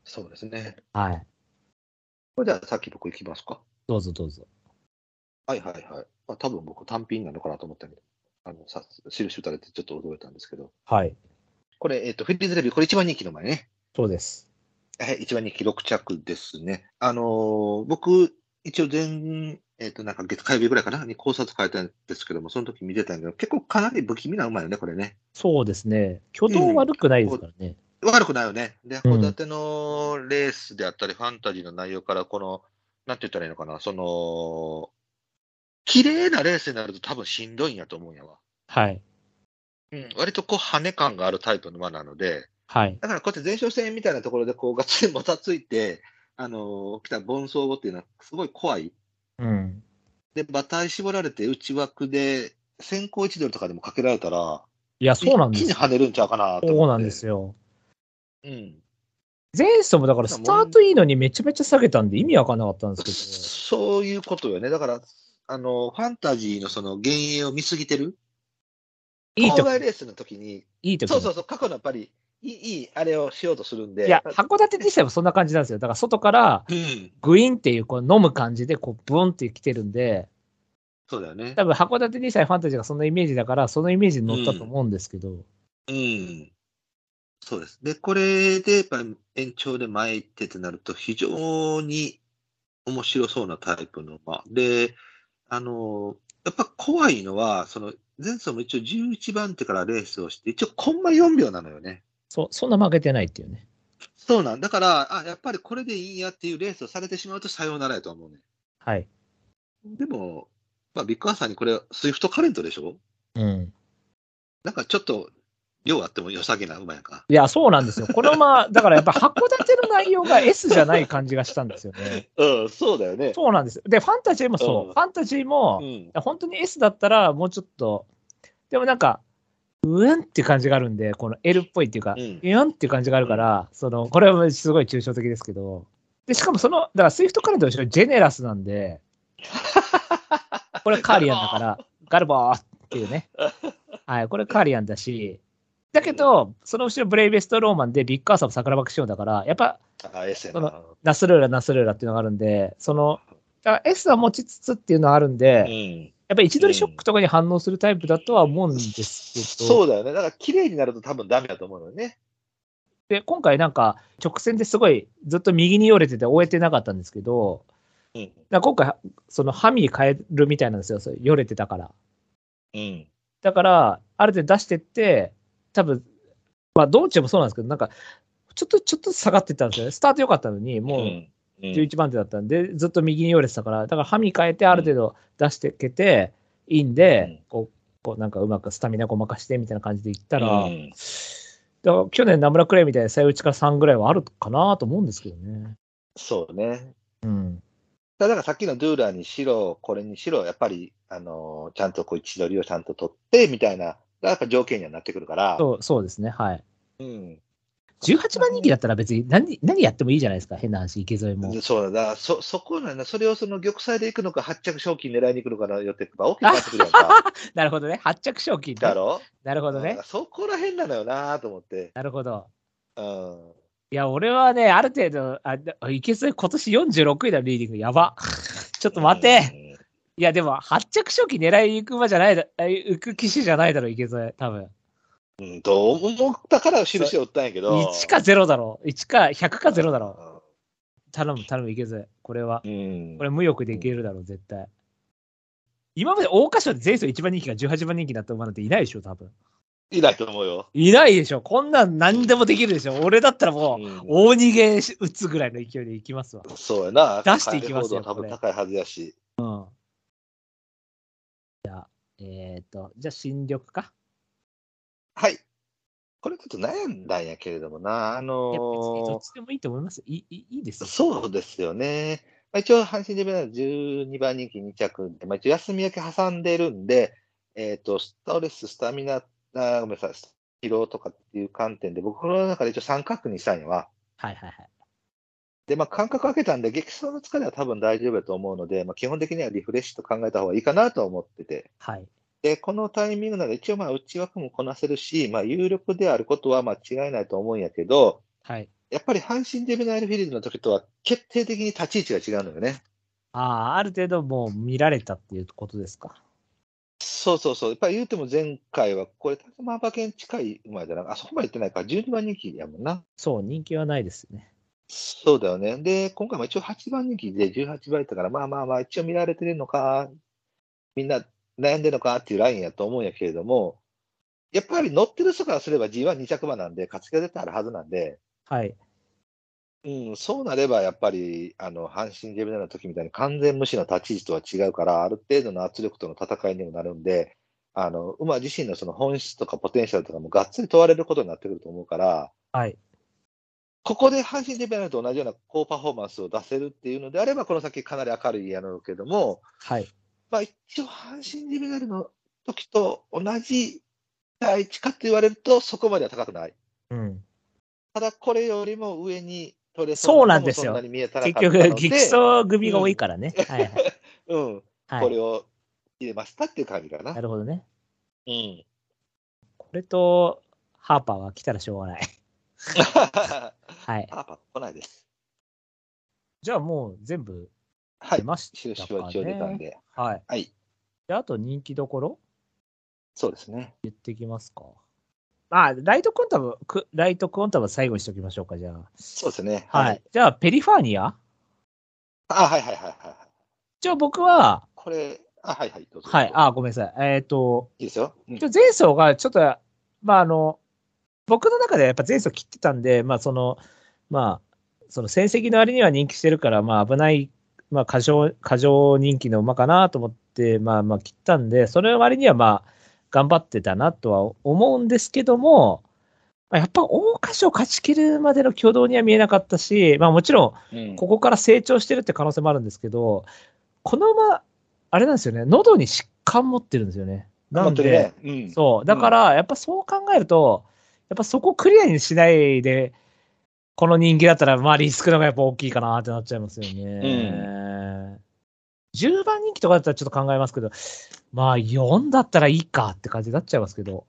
そうですね。はい。これではさっき僕行きますか。どうぞどうぞ。はいはいはい。まあ、多分僕単品なのかなと思ったけど、あのさ印打たれてちょっと驚いたんですけど。はい。これ、えっと、フィリーズレビュー、これ一番人気の前ね。そうです。はい、一番人気ろく着ですね。あのー、僕、一応前、えっと、なんか月火曜日ぐらいかなに考察変えたんですけども、その時見てたんだけど、結構かなり不気味な馬よね、これね。そうですね。挙動悪くないですからね。うん悪くないよね。で、函館のレースであったり、ファンタジーの内容から、この、なんて言ったらいいのかな、その、綺麗なレースになると多分しんどいんやと思うんやわ。はい。うん、割とこう、跳ね感があるタイプの馬なので、はい。だからこうやって前哨戦みたいなところで、こう、がっつりもたついて、あのー、来た盆走後っていうのは、すごい怖い。うん。で、馬体絞られて、内枠で、先行いちドルとかでもかけられたら、いや、そうなんです。一気に跳ねるんちゃうかなと思って。そうなんですよ。うん、前走もだからスタートいいのにめちゃめちゃ下げたんで意味わかんなかったんですけど、ね、そういうことよね。だからあのファンタジーのその幻影を見すぎてるいいときレースの時にいい時そうそうそう過去のやっぱりいい、いいあれをしようとするんでいや函館自体もそんな感じなんですよ。だから外からグインっていうこう飲む感じでこうブンってきてるんでそうだよね多分函館自体ファンタジーがそんなイメージだからそのイメージに乗ったと思うんですけどうん、うんそうです。で、これでやっぱり延長で前行ってってなると非常に面白そうなタイプの馬で、あのやっぱ怖いのはその前走も一応じゅういちばん手からレースをして一応コンマよんびょうなのよね。そう、そんな負けてないっていうね。そうなんだからあやっぱりこれでいいやっていうレースをされてしまうとさようならやと思うね。はい。でも、まあ、ビッグアーサーにこれスイフトカレントでしょ。うん。なんかちょっと。量あっても良さげな馬やか。いや、そうなんですよ。この馬、だからやっぱ函館の内容が S じゃない感じがしたんですよね。うん、そうだよね。そうなんです。で、ファンタジーもそう。うん、ファンタジーも、うん、本当に S だったらもうちょっと、でもなんか、うんって感じがあるんで、この L っぽいっていうか、うん、うんって感じがあるから、その、これはすごい抽象的ですけど。で、しかもその、だからスイフトカレントの後ろジェネラスなんで、これカーリアンだから、ガルボーっていうね。はい、これカーリアンだし、だけど、その後ろブレイベストローマンでビッグアーサーも桜爆仕様だから、やっぱ、そのナスルーラ、ナスルーラっていうのがあるんで、その、S は持ちつつっていうのはあるんで、うん、やっぱり位置取りショックとかに反応するタイプだとは思うんですけど。うん、そうだよね。だから綺麗になると多分ダメだと思うのよね。で、今回なんか直線ですごいずっと右によれてて終えてなかったんですけど、うん、だ今回、そのハミ変えるみたいなんですよ。それよれてたから。うん、だから、ある程度出してって、多分、まあ、道中もそうなんですけど、なんか、ちょっと、ちょっと下がってたんですよね。スタート良かったのに、もうじゅういちばん手だったんで、ずっと右に寄れてたから、だから、はみ変えて、ある程度出してけて、いいんで、うん、こう、こうなんかうまくスタミナごまかして、みたいな感じでいったら、うん、だから去年、名村クレイみたいな最内からさんぐらいはあるかなと思うんですけどね。そうね。うん。だからさっきのドゥーラーにしろ、これにしろ、やっぱり、あのー、ちゃんとこう、位置取りをちゃんと取って、みたいな、やっぱ条件にはなってくるから。そう、そうですね、はい。うん。じゅうはちばん人気だったら別に何、何やってもいいじゃないですか、変な話、池添も。そうだな、そ、そこなんだ、それをその玉砕でいくのか、発着賞金狙いに行くのかの予定とか、大きくなってくるやんか。なるほどね、発着賞金、ね、だろ？なるほどね。そこら辺なのよなと思って。なるほど。うん。いや、俺はね、ある程度、あ池添、今年よんじゅうろくいだ、リーディング、やば。ちょっと待て。うん、いやでも発着賞金狙いに行く馬じゃないだ、行く騎士じゃないだろ池添多分。うんと思ったから印を打ったんやけど。いちかゼロだろ。いちかひゃくかゼロだろ。頼む頼む池添これは、うん、これ無欲でいけるだろう絶対。今まで桜花賞で前走いちばん人気がじゅうはちばん人気だった馬なんていないでしょ多分。いないと思うよ。いないでしょ。こんなん何でもできるでしょ。俺だったらもう、うん、大逃げ打つぐらいの勢いでいきますわ。そうやな。出していきますよ。多分高いはずやし。うん。じゃあ、えっと、じゃあ、新緑か。はい。これちょっと悩んだんやけれどもな、あのー、どっちでもいいと思います。いい、いいですよ。そうですよね。まあ、一応、阪神デビューならじゅうにばん人気に着で、まあ、一応、休み明け挟んでるんで、えっと、ストレス、スタミナ、あごめんなさい、疲労とかっていう観点で、僕の中で一応三角にしたんやわ。はいはいはい。で、まあ、間隔空けたんで、激走の疲れは多分大丈夫だと思うので、まあ、基本的にはリフレッシュと考えた方がいいかなと思ってて、はい、でこのタイミングなら一応、まあ、内枠もこなせるし、まあ、有力であることは間違いないと思うんやけど、はい、やっぱり阪神デビューナイルフィリーズの時とは決定的に立ち位置が違うのよね。ああ、ある程度もう見られたっていうことですか。そうそうそう、やっぱり言うても前回は、これ、たま馬券近い馬じゃなくて、あそこまで行ってないから、じゅうにばん人気やもんな。そう、人気はないですね。そうだよね。で、今回も一応はちばん人気でじゅうはちばいだから、まあまあまあ、一応見られてるのか、みんな悩んでるのかっていうラインやと思うんやけれども、やっぱり乗ってる人からすれば ジーワンに 着馬なんで、勝ちが出てあるはずなんで、はい。うん、そうなればやっぱり、あの、阪神ジェブナの時みたいに完全無視の立ち位置とは違うから、ある程度の圧力との戦いにもなるんで、あの、馬自身のその本質とかポテンシャルとかもがっつり問われることになってくると思うから、はい。ここで阪神デビューと同じような高パフォーマンスを出せるっていうのであれば、この先かなり明るいやろうけども、はい。まあ一応、阪神デビューの時と同じ第一かって言われると、そこまでは高くない。うん。ただ、これよりも上に取れそうなのもそんなに見えたら高くない。結局、激走組が多いからね。うん、はい、はい。うん。はい、これを入れましたっていう感じかな。なるほどね。うん。これと、ハーパーは来たらしょうがない。はい。あ、来ないです。じゃあもう全部出ましたかね。はい、印は一応出たんで。はい。はい。で、あと人気どころ？そうですね。言ってきますか。あ、ライトクオンタブ、ライトクオンタブ最後にしておきましょうか、じゃあ。そうですね。はい。はい、じゃあ、ペリファーニア？あ、はいはいはいはい。一応僕は、これ、あ、はいはい、どうぞ。はい、あ、ごめんなさい。えっと、いいですよ。うん、前走がちょっと、まあ、あの、僕の中でやっぱ前走切ってたんで、まあその、まあ、その戦績の割には人気してるから、まあ危ない、まあ過剰、過剰人気の馬かなと思って、まあまあ切ったんで、それ割にはまあ頑張ってたなとは思うんですけども、まあ、やっぱ桜花賞勝ち切るまでの挙動には見えなかったし、まあもちろん、ここから成長してるって可能性もあるんですけど、うん、この馬、あれなんですよね、喉に疾患持ってるんですよね。なんで、うん、そう、だからやっぱそう考えると、やっぱそこクリアにしないで、この人気だったら、まあリスクの方がやっぱ大きいかなってなっちゃいますよね。うん、じゅうばん人気とかだったらちょっと考えますけど、まあよんだったらいいかって感じになっちゃいますけど、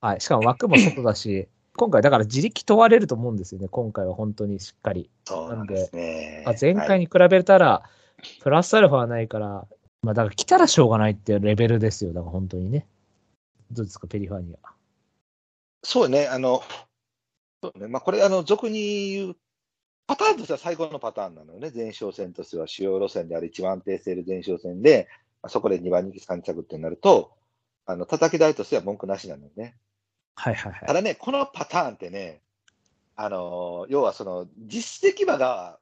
はい、しかも枠も外だし今回だから自力問われると思うんですよね。今回は本当にしっかりそうなんですね。なんで前回に比べたら、はい、プラスアルファはないから、まあ、だから来たらしょうがないっていうレベルですよ。だから本当にね。どうですかペリファニア。そうね、あのそうね、まあ、これあの俗に言うパターンとしては最高のパターンなのよね。前哨戦としては主要路線である一番安定している前哨戦で、そこでにばん人気さん着ってなるとあの叩き台としては文句なしなのよね。はいはいはい、ただね、このパターンってね、あのー、要はその実績馬が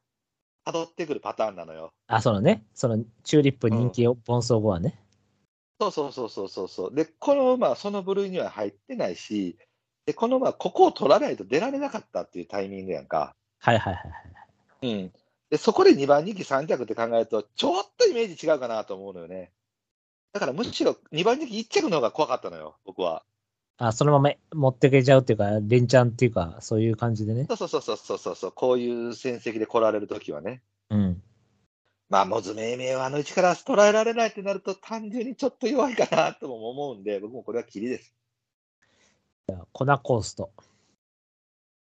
辿ってくるパターンなのよ。あ、そのね、そのチューリップ人気を奔走後はね、うん、そうそうそうそうそうで、この馬はその部類には入ってないし、でこの馬はここを取らないと出られなかったっていうタイミングやんか。はいはいはい、はい、うん、でそこでにばん人気さん着って考えるとちょっとイメージ違うかなと思うのよね。だからむしろにばん人気いっ着の方が怖かったのよ僕は。あ、そのまま持ってけちゃうっていうか、連チャンっていうか、そういう感じでね。そうそうそうそうそうそう、こういう戦績で来られるときはね。うん。まあ、モズメイメイはあの位置から捉えられないってなると、単純にちょっと弱いかなとも思うんで、僕もこれはキリです。じゃあ、コナコースト。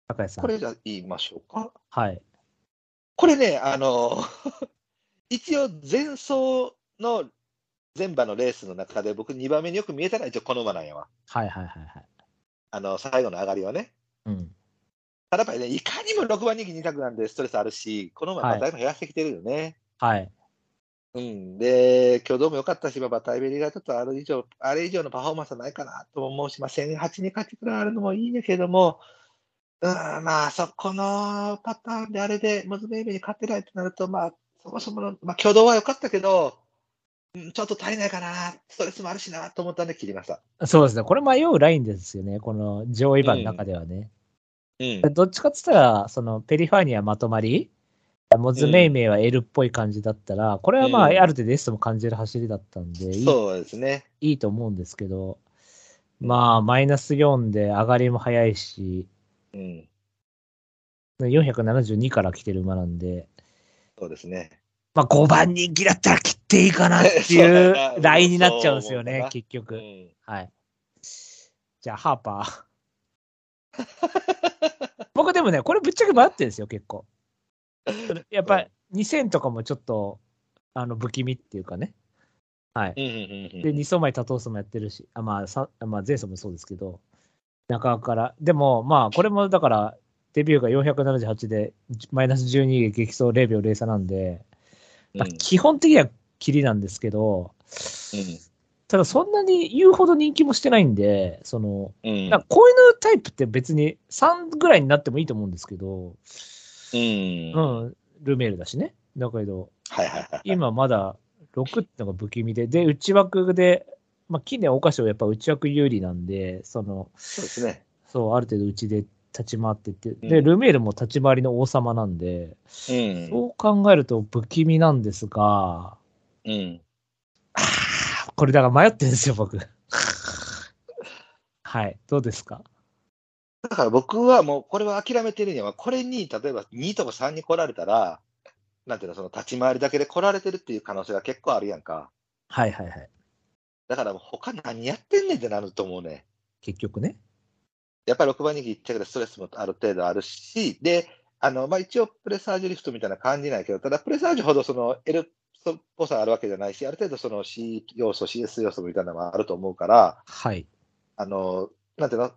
高谷さん。これじゃ言いましょうか。はい。これね、あの、一応、前走の。前馬のレースの中で僕にばんめによく見えたのは一応この馬なんやわ。はいはいはいはい。あの最後の上がりはね。うん。ただやっぱりね、いかにもろくばん人気に択なんでストレスあるし、この馬はだいぶ減らしてきてるよね。はい。うん。で、今日どうも良かったし、馬場タイベリがちょっとあれ以上、あれ以上のパフォーマンスはないかなと思うし、まあ、せんはちに勝ちくらいあるのもいいんだけども、うん、まあそこのパターンであれで、モズベイベーに勝てないとなると、まあそもそもの、まあ挙動は良かったけど、ちょっと足りないかな、ストレスもあるしなと思ったんで切りました。そうですね、これ迷うラインですよね、この上位馬の中ではね。うんうん、どっちかって言ったら、そのペリファニアまとまり、モズメイメイは L っぽい感じだったら、これはまあ、うん、ある程度 S も感じる走りだったんで、そうですね、いいと思うんですけど、まあ、マイナスよんで上がりも早いし、うん、よんひゃくななじゅうにから来てる馬なんで、そうですね。まあ、ごばん人気だったら切っていいかなっていうラインになっちゃうんですよね、結局、うん。はい。じゃあ、ハーパー。僕でもね、これぶっちゃけ迷ってるんですよ、結構。やっぱにせんとかもちょっと、あの、不気味っていうかね。はい。で、に走前、多頭走もやってるし、あまあ、さまあ、前走もそうですけど、中から。でも、まあ、これもだから、デビューがよんひゃくななじゅうはちで、マイナスじゅうに激走れいびょうれいさなんで、基本的にはキリなんですけど、うん、ただそんなに言うほど人気もしてないんで、その、うん、なんかこういうタイプって別にさんぐらいになってもいいと思うんですけど、うんうん、ルメールだしね。だけど、はいはいはい、今まだろくってのが不気味で、で、内枠で、まあ、近年、お菓子はやっぱ内枠有利なんで、その、そうですね。そう、ある程度うちで立ち回ってって、で、ルメールも立ち回りの王様なんで、うん、そう考えると不気味なんですが、うん、ああ、これだから迷ってるんですよ、僕。はい、どうですか？だから僕はもう、これは諦めてるには、これに、例えばにとかさんに来られたら、なんていうの、その立ち回りだけで来られてるっていう可能性が結構あるやんか。はいはいはい。だから、他何やってんねんってなると思うね。結局ね。やっぱりろくばん人気いっ着でストレスもある程度あるし、で、あの、まあ、一応プレサージュリフトみたいな感じないけど、ただプレサージュほどその L っぽさあるわけじゃないし、ある程度その C 要素、シーエス 要素みたいなのもあると思うから、はい。あの、なんていうの、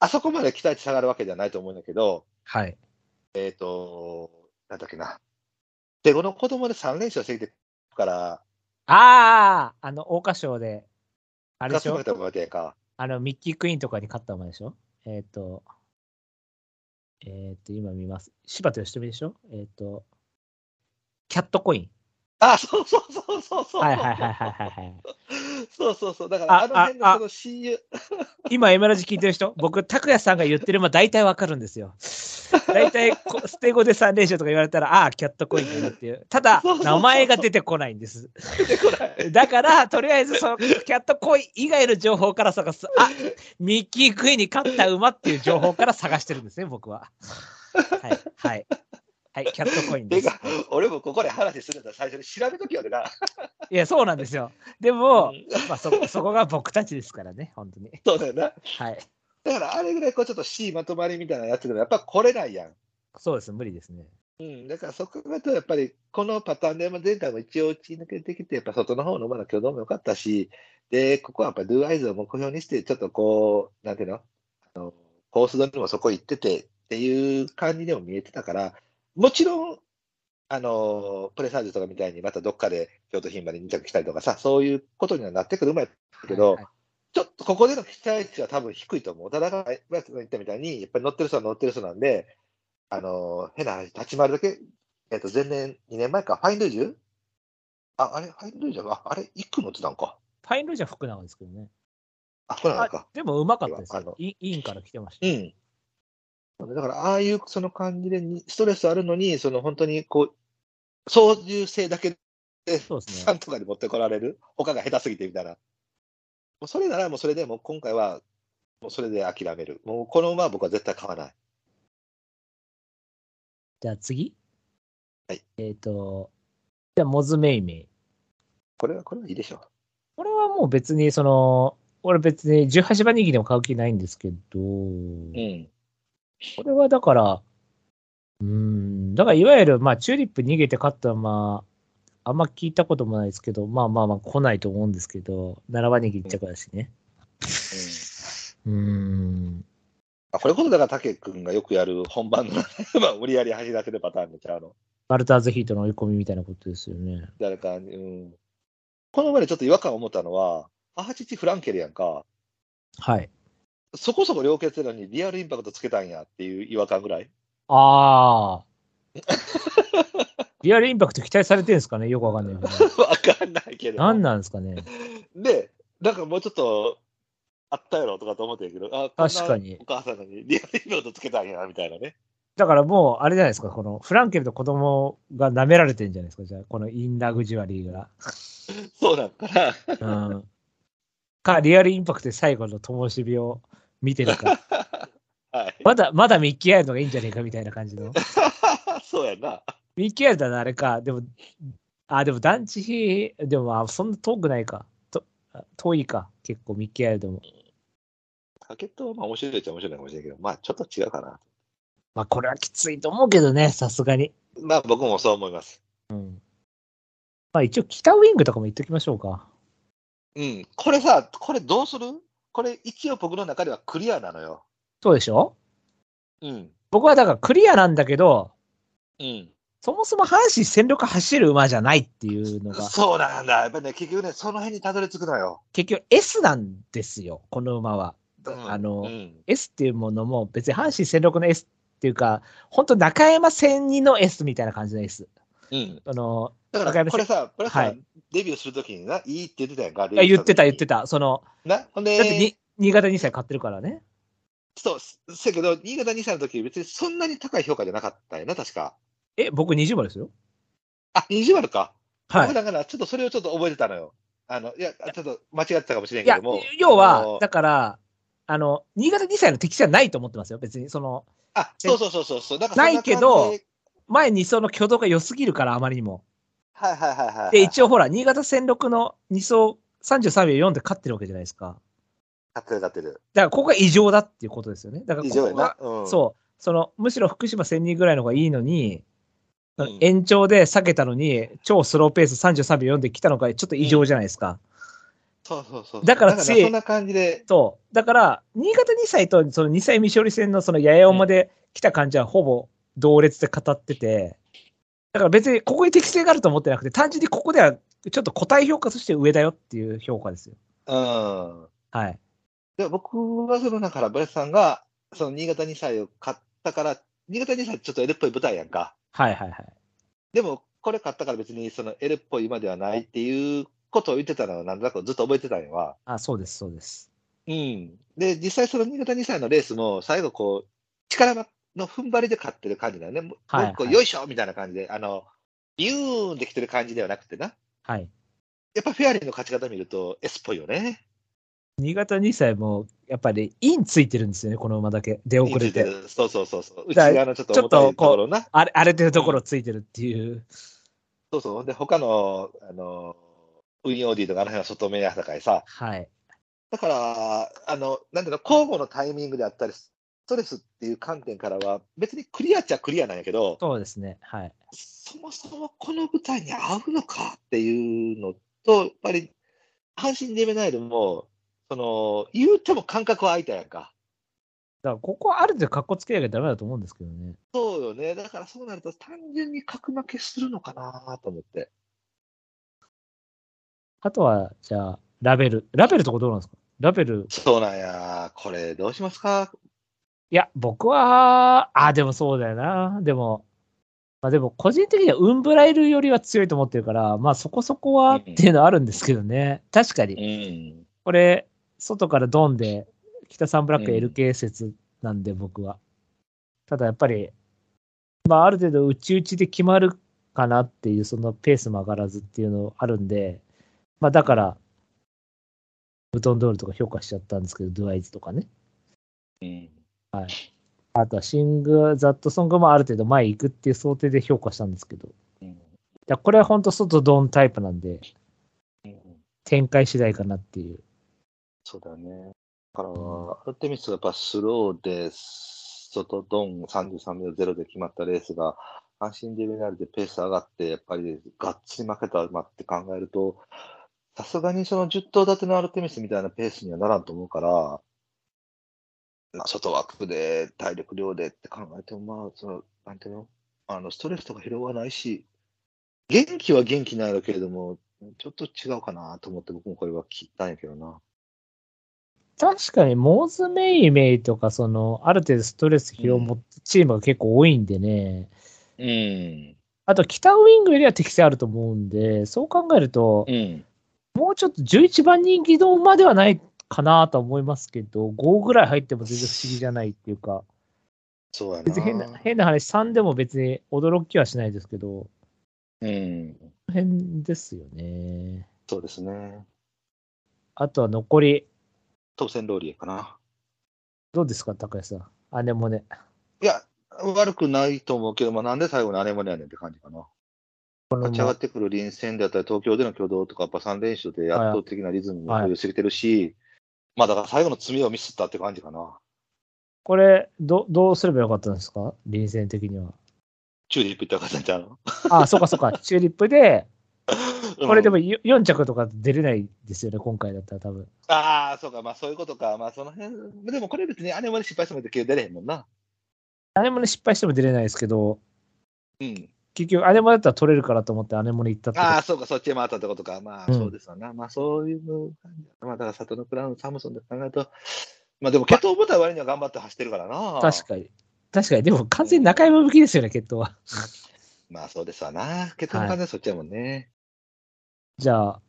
あそこまで期待値下がるわけじゃないと思うんだけど、はい。えっと、なんだっけな。で、この子供でさん連勝してきてから、ああ、あの、桜花賞で、あれでしょ、あの、ミッキークイーンとかに勝った馬でしょ。えっと、えっと、今見ます。柴田義富でしょ？えっと、キャットコイン。あ、そうそうそうそうそう。はいはいはいはいはい。そうそうそう。だから、あの辺のその親友。今、エマラジ聞いてる人、僕、拓也さんが言ってる、まあ大体わかるんですよ。大体、捨て子でさん連勝とか言われたら、ああ、キャットコインだなっていう。ただ、名前が出てこないんです。出てこない。だから、とりあえず、その、キャットコイン以外の情報から探す。あ、ミッキークイーンに勝った馬っていう情報から探してるんですね、僕は。はい。はい。はい、キャットコインです。てか、俺もここで話するんだ、最初に調べときよな。いや、そうなんですよ。でも、まあ、そ, そこが僕たちですからね、本当に。そうだよな。はい。だから、あれぐらい、こう、ちょっと C まとまりみたいなやつでも、やっぱ来れないやん。そうです、無理ですね。うん、だからそこがやっぱりこのパターンで前回も一応打ち抜けてきてやっぱ外の方の馬の挙動も良かったしでここはやっぱりドゥアイズを目標にしてちょっとこうなんていう の, あのコース取りもそこ行っててっていう感じでも見えてたからもちろんあのプレサージュとかみたいにまたどっかで京都牝馬でに着したりとかさそういうことにはなってくる馬やけど、はいはい、ちょっとここでの期待値は多分低いと思う。ただが言ったみたいにやっぱり乗ってる人は乗ってる人なんであの変な話、立ち回るだけ、えっと、前年、にねんまえか、ファインルージュあ、あれ、ファインルージュあれ、一区乗ってたんか。ファインルージュは福永ですけどね。あ、福永か。でも、うまかったですよ。委員から来てました。うん。だから、ああいうその感じでに、ストレスあるのに、その本当に、こう、操縦性だけで、さんとかで持ってこられる、他が下手すぎてみたいな。もうそれなら、もうそれでもう今回は、もうそれで諦める。もう、この馬は僕は絶対買わない。じゃあ次、はい、えっ、ー、と、じゃあ、モズメイメイ。これは、これはいいでしょう。これはもう別に、その、俺別にじゅうはちばん人気でも買う気ないんですけど、うん。これはだから、うん、だからいわゆる、まあ、チューリップ逃げて勝ったまあ、あんま聞いたこともないですけど、まあまあまあ来ないと思うんですけど、ななばん人気いっ着だしね。うん。うんあこれこそだから、武君がよくやる本番の、無理やり走らせるパターンのちゃうの。バルターズヒートの追い込みみたいなことですよね。誰か、うん。この前でちょっと違和感を持ったのは、母父フランケルやんか。はい。そこそこ良血なのにリアルインパクトつけたんやっていう違和感ぐらい。ああ。リアルインパクト期待されてるんですかねよくわかんない。わかんないけど。なんなんですかね。で、なんかもうちょっと、あったやろとかと思ってるけど、あ確かにお母さんにリアルインパクトつけたんやなみたいなね。だからもうあれじゃないですか、このフランケルと子供が舐められてるんじゃないですか、じゃあこのインラグジュアリーが。そうだから。うん。かリアルインパクトで最後の灯火を見てるか。はい。まだまだミッキーアイルのがいいんじゃねえかみたいな感じの。そうやな。ミッキーアイルだなあれか、でもあでも団地比でもあそんな遠くないか、と遠いか結構ミッキーアイルでも。パケットはまあ面白いっちゃ面白いかもしれないけど、まあちょっと違うかな。まあこれはきついと思うけどね、さすがに。まあ僕もそう思います。うん。まあ一応北ウィングとかも言っときましょうか。うん。これさ、これどうする？これ一応僕の中ではクリアなのよ。そうでしょ？うん。僕はだからクリアなんだけど、うん。そもそも阪神戦力走る馬じゃないっていうのが。そうなんだ。やっぱね、結局ね、その辺にたどり着くのよ。結局 S なんですよ、この馬は。あの、うん、S っていうものも別に阪神戦力の S っていうか本当中山戦にの S みたいな感じの S、うん、あのだからこれさこれさ、はい、デビューするときにないいって言ってたやんか言ってた言ってたそのなほんでだってに新潟にさい買ってるからねそうせやけど新潟にさいのとき別にそんなに高い評価じゃなかったよな確かえ僕にじゅうばんですよあにじゅうばんかはいだからちょっとそれをちょっと覚えてたのよあのいやちょっと間違ってたかもしれんけどもいや要はだからあの新潟にさいの敵じゃないと思ってますよ、別にその。あ、そうそうそうそう、だからそんなないけど、前に走の挙動が良すぎるから、あまりにも。はいはいはいはい。で、一応ほら、新潟戦ろくのに走さんじゅうさんびょうよんで勝ってるわけじゃないですか。勝ってる勝ってる。だから、ここが異常だっていうことですよね。だからここ異常やな、うん。そう、その、むしろ福島せんにぐらいの方がいいのに、うん、延長で避けたのに、超スローペースさんじゅうさんびょうよんで来たのが、ちょっと異常じゃないですか。うんそうそうそうだから強い。そんな感じで。そう。だから、新潟にさいとそのにさい未勝利戦のその八重山で来た感じはほぼ同列で語ってて、だから別にここに適性があると思ってなくて、単純にここではちょっと個体評価として上だよっていう評価ですよ。うん。はい。で僕はそのだから、ブレスさんがその新潟にさいを買ったから、新潟にさいちょっと L っぽい舞台やんか。はいはいはい。でも、これ買ったから別にその L っぽい馬ではないっていう、ことを言ってたのはなんだかずっと覚えてたのは。あ、そうですそうです。うん。で実際その新潟にさいのレースも最後こう力の踏ん張りで勝ってる感じだよね。もう一個よいしょみたいな感じであのビューンできてる感じではなくてな。はい。やっぱフェアリーの勝ち方見ると S っぽいよね。新潟にさいもやっぱりインついてるんですよね、この馬だけ出遅れて。そうそうそうそう。内側のちょっと重たいところな。荒れてるところついてるっていう。うん、そうそう。で他のあのウィンオーディとかあの辺は外目やさかいさ。はい。だからあのなんていうの交互のタイミングであったりストレスっていう観点からは別にクリアっちゃクリアなんやけど。そうですね。はい。そもそもこの舞台に合うのかっていうのとやっぱり阪神デーベナイルも。その言うても感覚は空いたやんか。だからここはある程度かっこつけなきゃダメだと思うんですけどね。そうよね。だからそうなると単純に格負けするのかなと思って。あとはじゃあラベルラベルとかどうなんですか。ラベルそうなんや。これどうしますか。いや僕はあでもそうだよな。でもまあでも個人的にはウンブライルよりは強いと思ってるからまあそこそこはっていうのはあるんですけどね。うん、確かに。うん、これ。外からドンで北サンブラック エルケー 説なんで僕は、うん、ただやっぱり、まあ、ある程度内々で決まるかなっていうそのペースも上がらずっていうのあるんで、まあ、だからブトンドールとか評価しちゃったんですけどドゥアイズとかね、うんはい、あとはシングザットソングもある程度前行くっていう想定で評価したんですけど、うん、だこれは本当外ドンタイプなんで、うん、展開次第かなっていう。そうだね。だから、アルテミスがやっぱスローで、外ドンさんじゅうさんびょうゼロで決まったレースが、阪神デーベナイルでペース上がって、やっぱりがっつり負けた馬って考えると、さすがにそのじゅっ頭立てのアルテミスみたいなペースにはならんと思うから、まあ、外枠で、体力量でって考えても、まあ、その、なんていうの、あのストレスとか疲労はないし、元気は元気ないだけれども、ちょっと違うかなと思って、僕もこれは聞いたんやけどな。確かにモーズメイメイとかそのある程度ストレス疲労を持ってチームが結構多いんでね、うん、あと北ウィングよりは適性あると思うんでそう考えると、うん、もうちょっとじゅういちばん人気の馬ではないかなと思いますけどごぐらい入っても全然不思議じゃないっていうかそうやな別に変な、変な話さんでも別に驚きはしないですけど、うん、変ですよねそうですねあとは残り当選ローリエかなどうですか高橋さんアネモネいや悪くないと思うけど、まあ、なんで最後のアネモネやねんって感じかな立ち上がってくる臨戦であったり東京での挙動とかやっぱさん連勝で圧倒的なリズムも寄せれてるし、はいはい、まあだから最後の罪をミスったって感じかなこれ ど, どうすればよかったんですか臨戦的にはチューリップいったら勝ちゃうのああそうかそうかチューリップでこれでもよん着とか出れないですよね、今回だったら多分。ああ、そうか、まあそういうことか。まあその辺、でもこれ別にアネモネ失敗しても出れへんもんな。アネモネ失敗しても出れないですけど、うん、結局アネモネだったら取れるからと思ってアネモネ行ったってこと。ああ、そうか、そっちへ回ったってことか。まあ、うん、そうですわな。まあそういう感じ。まあだからサトノクラウン、サムソンで考えると、まあでも血統を持った割には頑張って走ってるからな。確かに。確かに。でも完全に中山向きですよね、血統は。まあそうですわな。血統の完全はそっちやもんね。はいじゃあ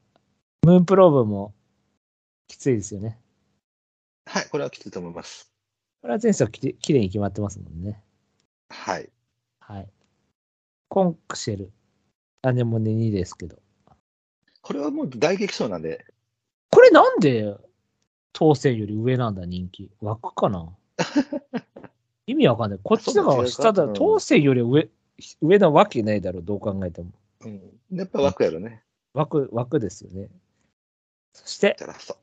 ムーンプローブもきついですよねはいこれはきついと思いますこれは前走ききれいに決まってますもんねはいはいコンクシェルアネモネにですけどこれはもう大激走なんでこれなんで当選より上なんだ人気枠かな意味わかんないこっちだから下だ当選より上上なわけないだろうどう考えても、うん、やっぱ枠やろね枠、枠ですよね。そして、ラスト。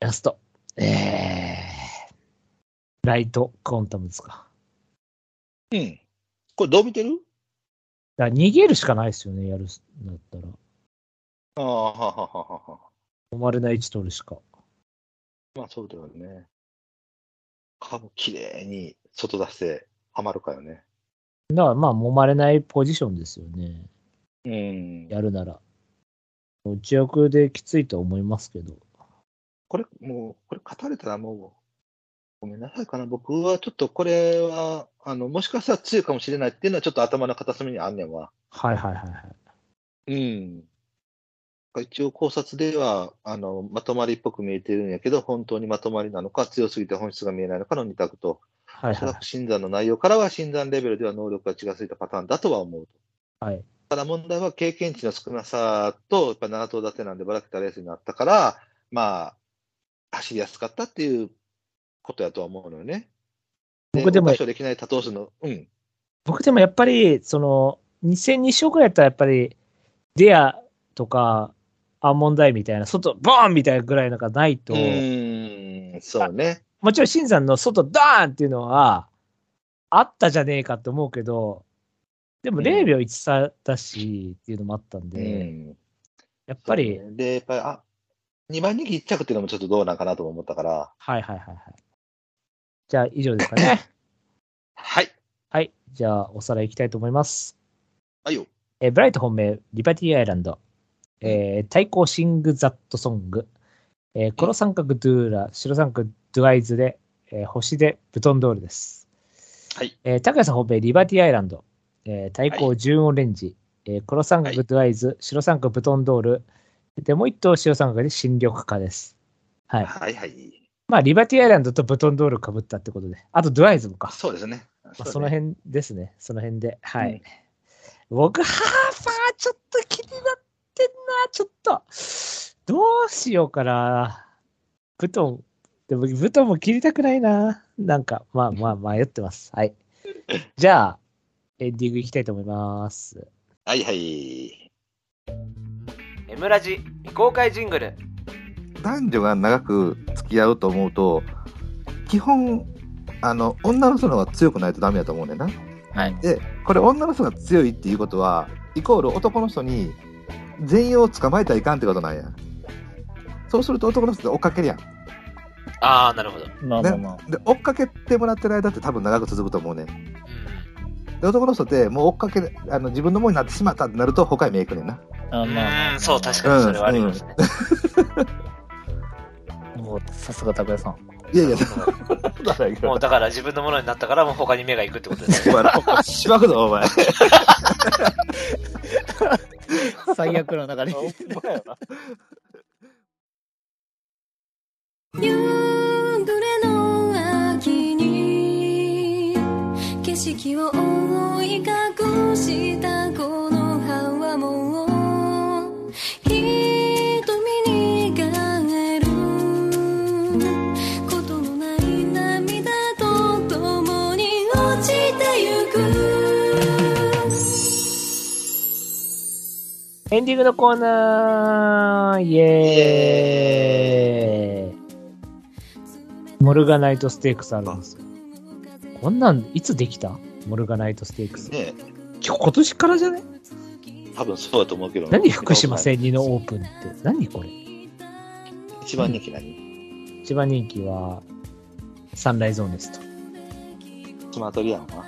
ラスト。えー、ライトコンタムですか。うん。これどう見てる？だ逃げるしかないですよね、やるんだったら。ああ、はははは。止まれない位置取るしか。まあ、そうだよね。カブきれいに外出してはまるかよね。だから、まあ、揉まれないポジションですよね。うん。やるなら。内枠できついと思いますけど。これ、もう、これ、勝たれたらもう、ごめんなさいかな。僕はちょっと、これは、あの、もしかしたら強いかもしれないっていうのは、ちょっと頭の片隅にあんねんわ。はいはいはいはい。うん。一応考察では、あの、まとまりっぽく見えてるんやけど、本当にまとまりなのか、強すぎて本質が見えないのかのに択と、はいはい。診断の内容からは、診断レベルでは能力が近づいたパターンだとは思う。はい。ただ問題は経験値の少なさとやっぱなな頭立てなんでばらけたレースになったからまあ走りやすかったっていうことだとは思うのよね。僕でも、できない多投手の、うん、僕でもやっぱり、その、に戦に勝ぐらいやったら、やっぱり、デアとか、アーモンダイみたいな、外、ボーンみたいなぐらいのがないと、うーん、そうね。もちろん、シンさんの外、ダーンっていうのは、あったじゃねえかって思うけど、でもれいびょういち差だしっていうのもあったんで、うん、やっぱり。ね、で、やっぱり、あ、にばん人気いっちゃくっていうのもちょっとどうなんかなと思ったから。はいはいはいはい。じゃあ以上ですかね。はい。はい。じゃあおさらいいきたいと思います。はいよ。えー、ブライト本命、リバティアイランド。えー、対抗シングザットソング。えー、黒三角ドゥーラ、白三角ドゥアイズで、えー、星でブトンドールです。はい。えー、高谷さん本命、リバティアイランド。えー、対抗純オレンジ。はい、えー、黒三角ドゥアイズ、はい、白三角ブトンドール。で、もう一頭白三角で新緑化です。はい。はいはい。まあ、リバティアイランドとブトンドールかぶったってことで、あとドゥアイズもか。そうですね。まあ、その辺ですね。その辺で。はい。うん、僕、ハーパー、ちょっと気になってんな、ちょっと。どうしようかな。ブトン、でもブトンも切りたくないな。なんか、まあまあ迷ってます。はい。じゃあ、エンディングいきたいと思います。はいはい。Mラジ未公開ジングル。男女が長く付き合うと思うと基本あの女の人の方が強くないとダメだと思うねんな、はい、でこれ女の人が強いっていうことはイコール男の人に全員を捕まえたらいかんってことなんや。そうすると男の人って追っかけるやん。ああなるほど、まあまあまあ、で追っかけてもらってる間って多分長く続くと思うねん。で男の人ってもう追っかけあの自分のものになってしまったってなると他に目いくねんな。あ、まあ、そう確かにそれはありますね、うんうんさすが高谷さん。いやいやもうだから自分のものになったからもう他に目が行くってことですね。しばくぞお前最悪の中に夕暮れの秋に景色を覆い隠したこの葉はもうエンディングのコーナー、イエーイ。モルガナイトステークスあるんですよ。こんなんいつできた？モルガナイトステークス。ね、今日今年からじゃね？多分そうだと思うけど。何福島千里のオープンって何これ？一番人気何？一番人気はサンライズオネスト。スマートリアンは？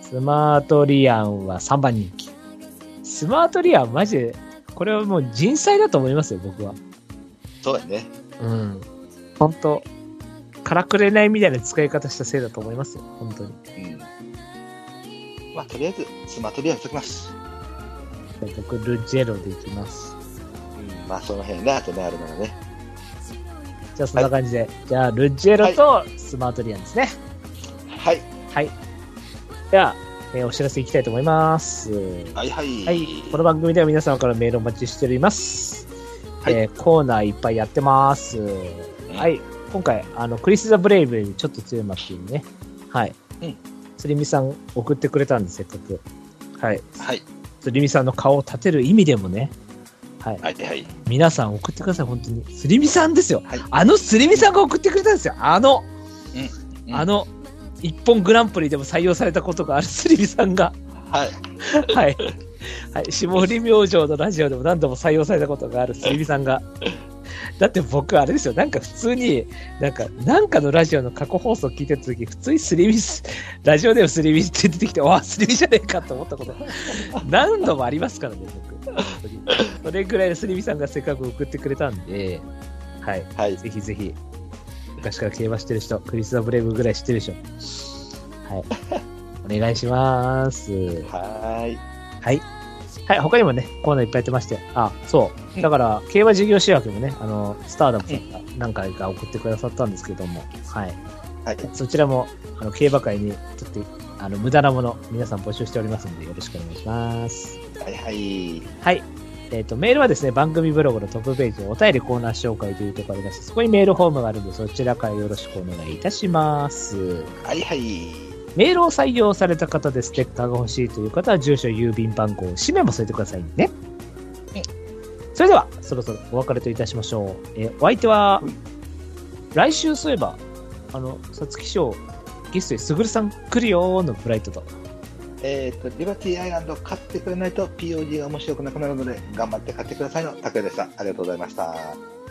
スマートリアンはさんばん人気。スマートリアマジでこれはもう人災だと思いますよ僕は。そうだね。うん。本当からくれないみたいな使い方したせいだと思いますよ本当に。うん。まあとりあえずスマートリアにしときます。僕ルジェロでいきます。うん、まあその辺ねあとねあるならね。じゃあそんな感じで、はい、じゃあルジェロとスマートリアですね。はいはい。では。えー、お知らせいきたいと思います。はいはい。はい、この番組では皆様からメールをお待ちしております。はい、えー、コーナーいっぱいやってます。うん、はい。今回、あの、クリス・ザ・ブレイブよりちょっと強いマッチンね。はい。うん。つりみさん送ってくれたんで、せっかく。はい。はい。つりみさんの顔を立てる意味でもね。はい。はいはい。皆さん送ってください、本当に。つりみさんですよ。はい、あのつりみさんが送ってくれたんですよ。あの。うん。うん、あの。一本グランプリでも採用されたことがあるスリビさんがはい、はいはい、霜降り明星のラジオでも何度も採用されたことがあるスリビさんがだって僕あれですよなんか普通になんかなんかのラジオの過去放送聞いてた時普通にスリビラジオでもスリビって出てきてわあスリビじゃねえかと思ったこと何度もありますからね僕それぐらいのスリビさんがせっかく送ってくれたんではい、はい、ぜひぜひ昔から競馬してる人、クリス・ザ・ブレイブぐらい知ってるでしょ。はい。お願いします。はい。はい。はい。他にもね、コーナーいっぱいやってまして。あ、そう。だから、競馬事業仕分けもね、あの、スターダムさんが何回か送ってくださったんですけども、はい。はい、そちらも、あの、競馬界にとって、あの、無駄なもの、皆さん募集しておりますので、よろしくお願いします。はいはい。はい。えっと、メールはですね、番組ブログのトップページでお便りコーナー紹介というところありまして、そこにメールフォームがあるので、そちらからよろしくお願いいたします。はいはい。メールを採用された方でステッカーが欲しいという方は、住所、郵便番号、氏名も添えてくださいね。それではそろそろお別れといたしましょう。えお相手は、来週そういえばあの皐月賞ゲストですぐるさん来るよーのブライトと、えー、とリバティアイランド勝ってくれないと ピーオージー が面白くなくなるので頑張って勝ってくださいの拓也でした。ありがとうございました。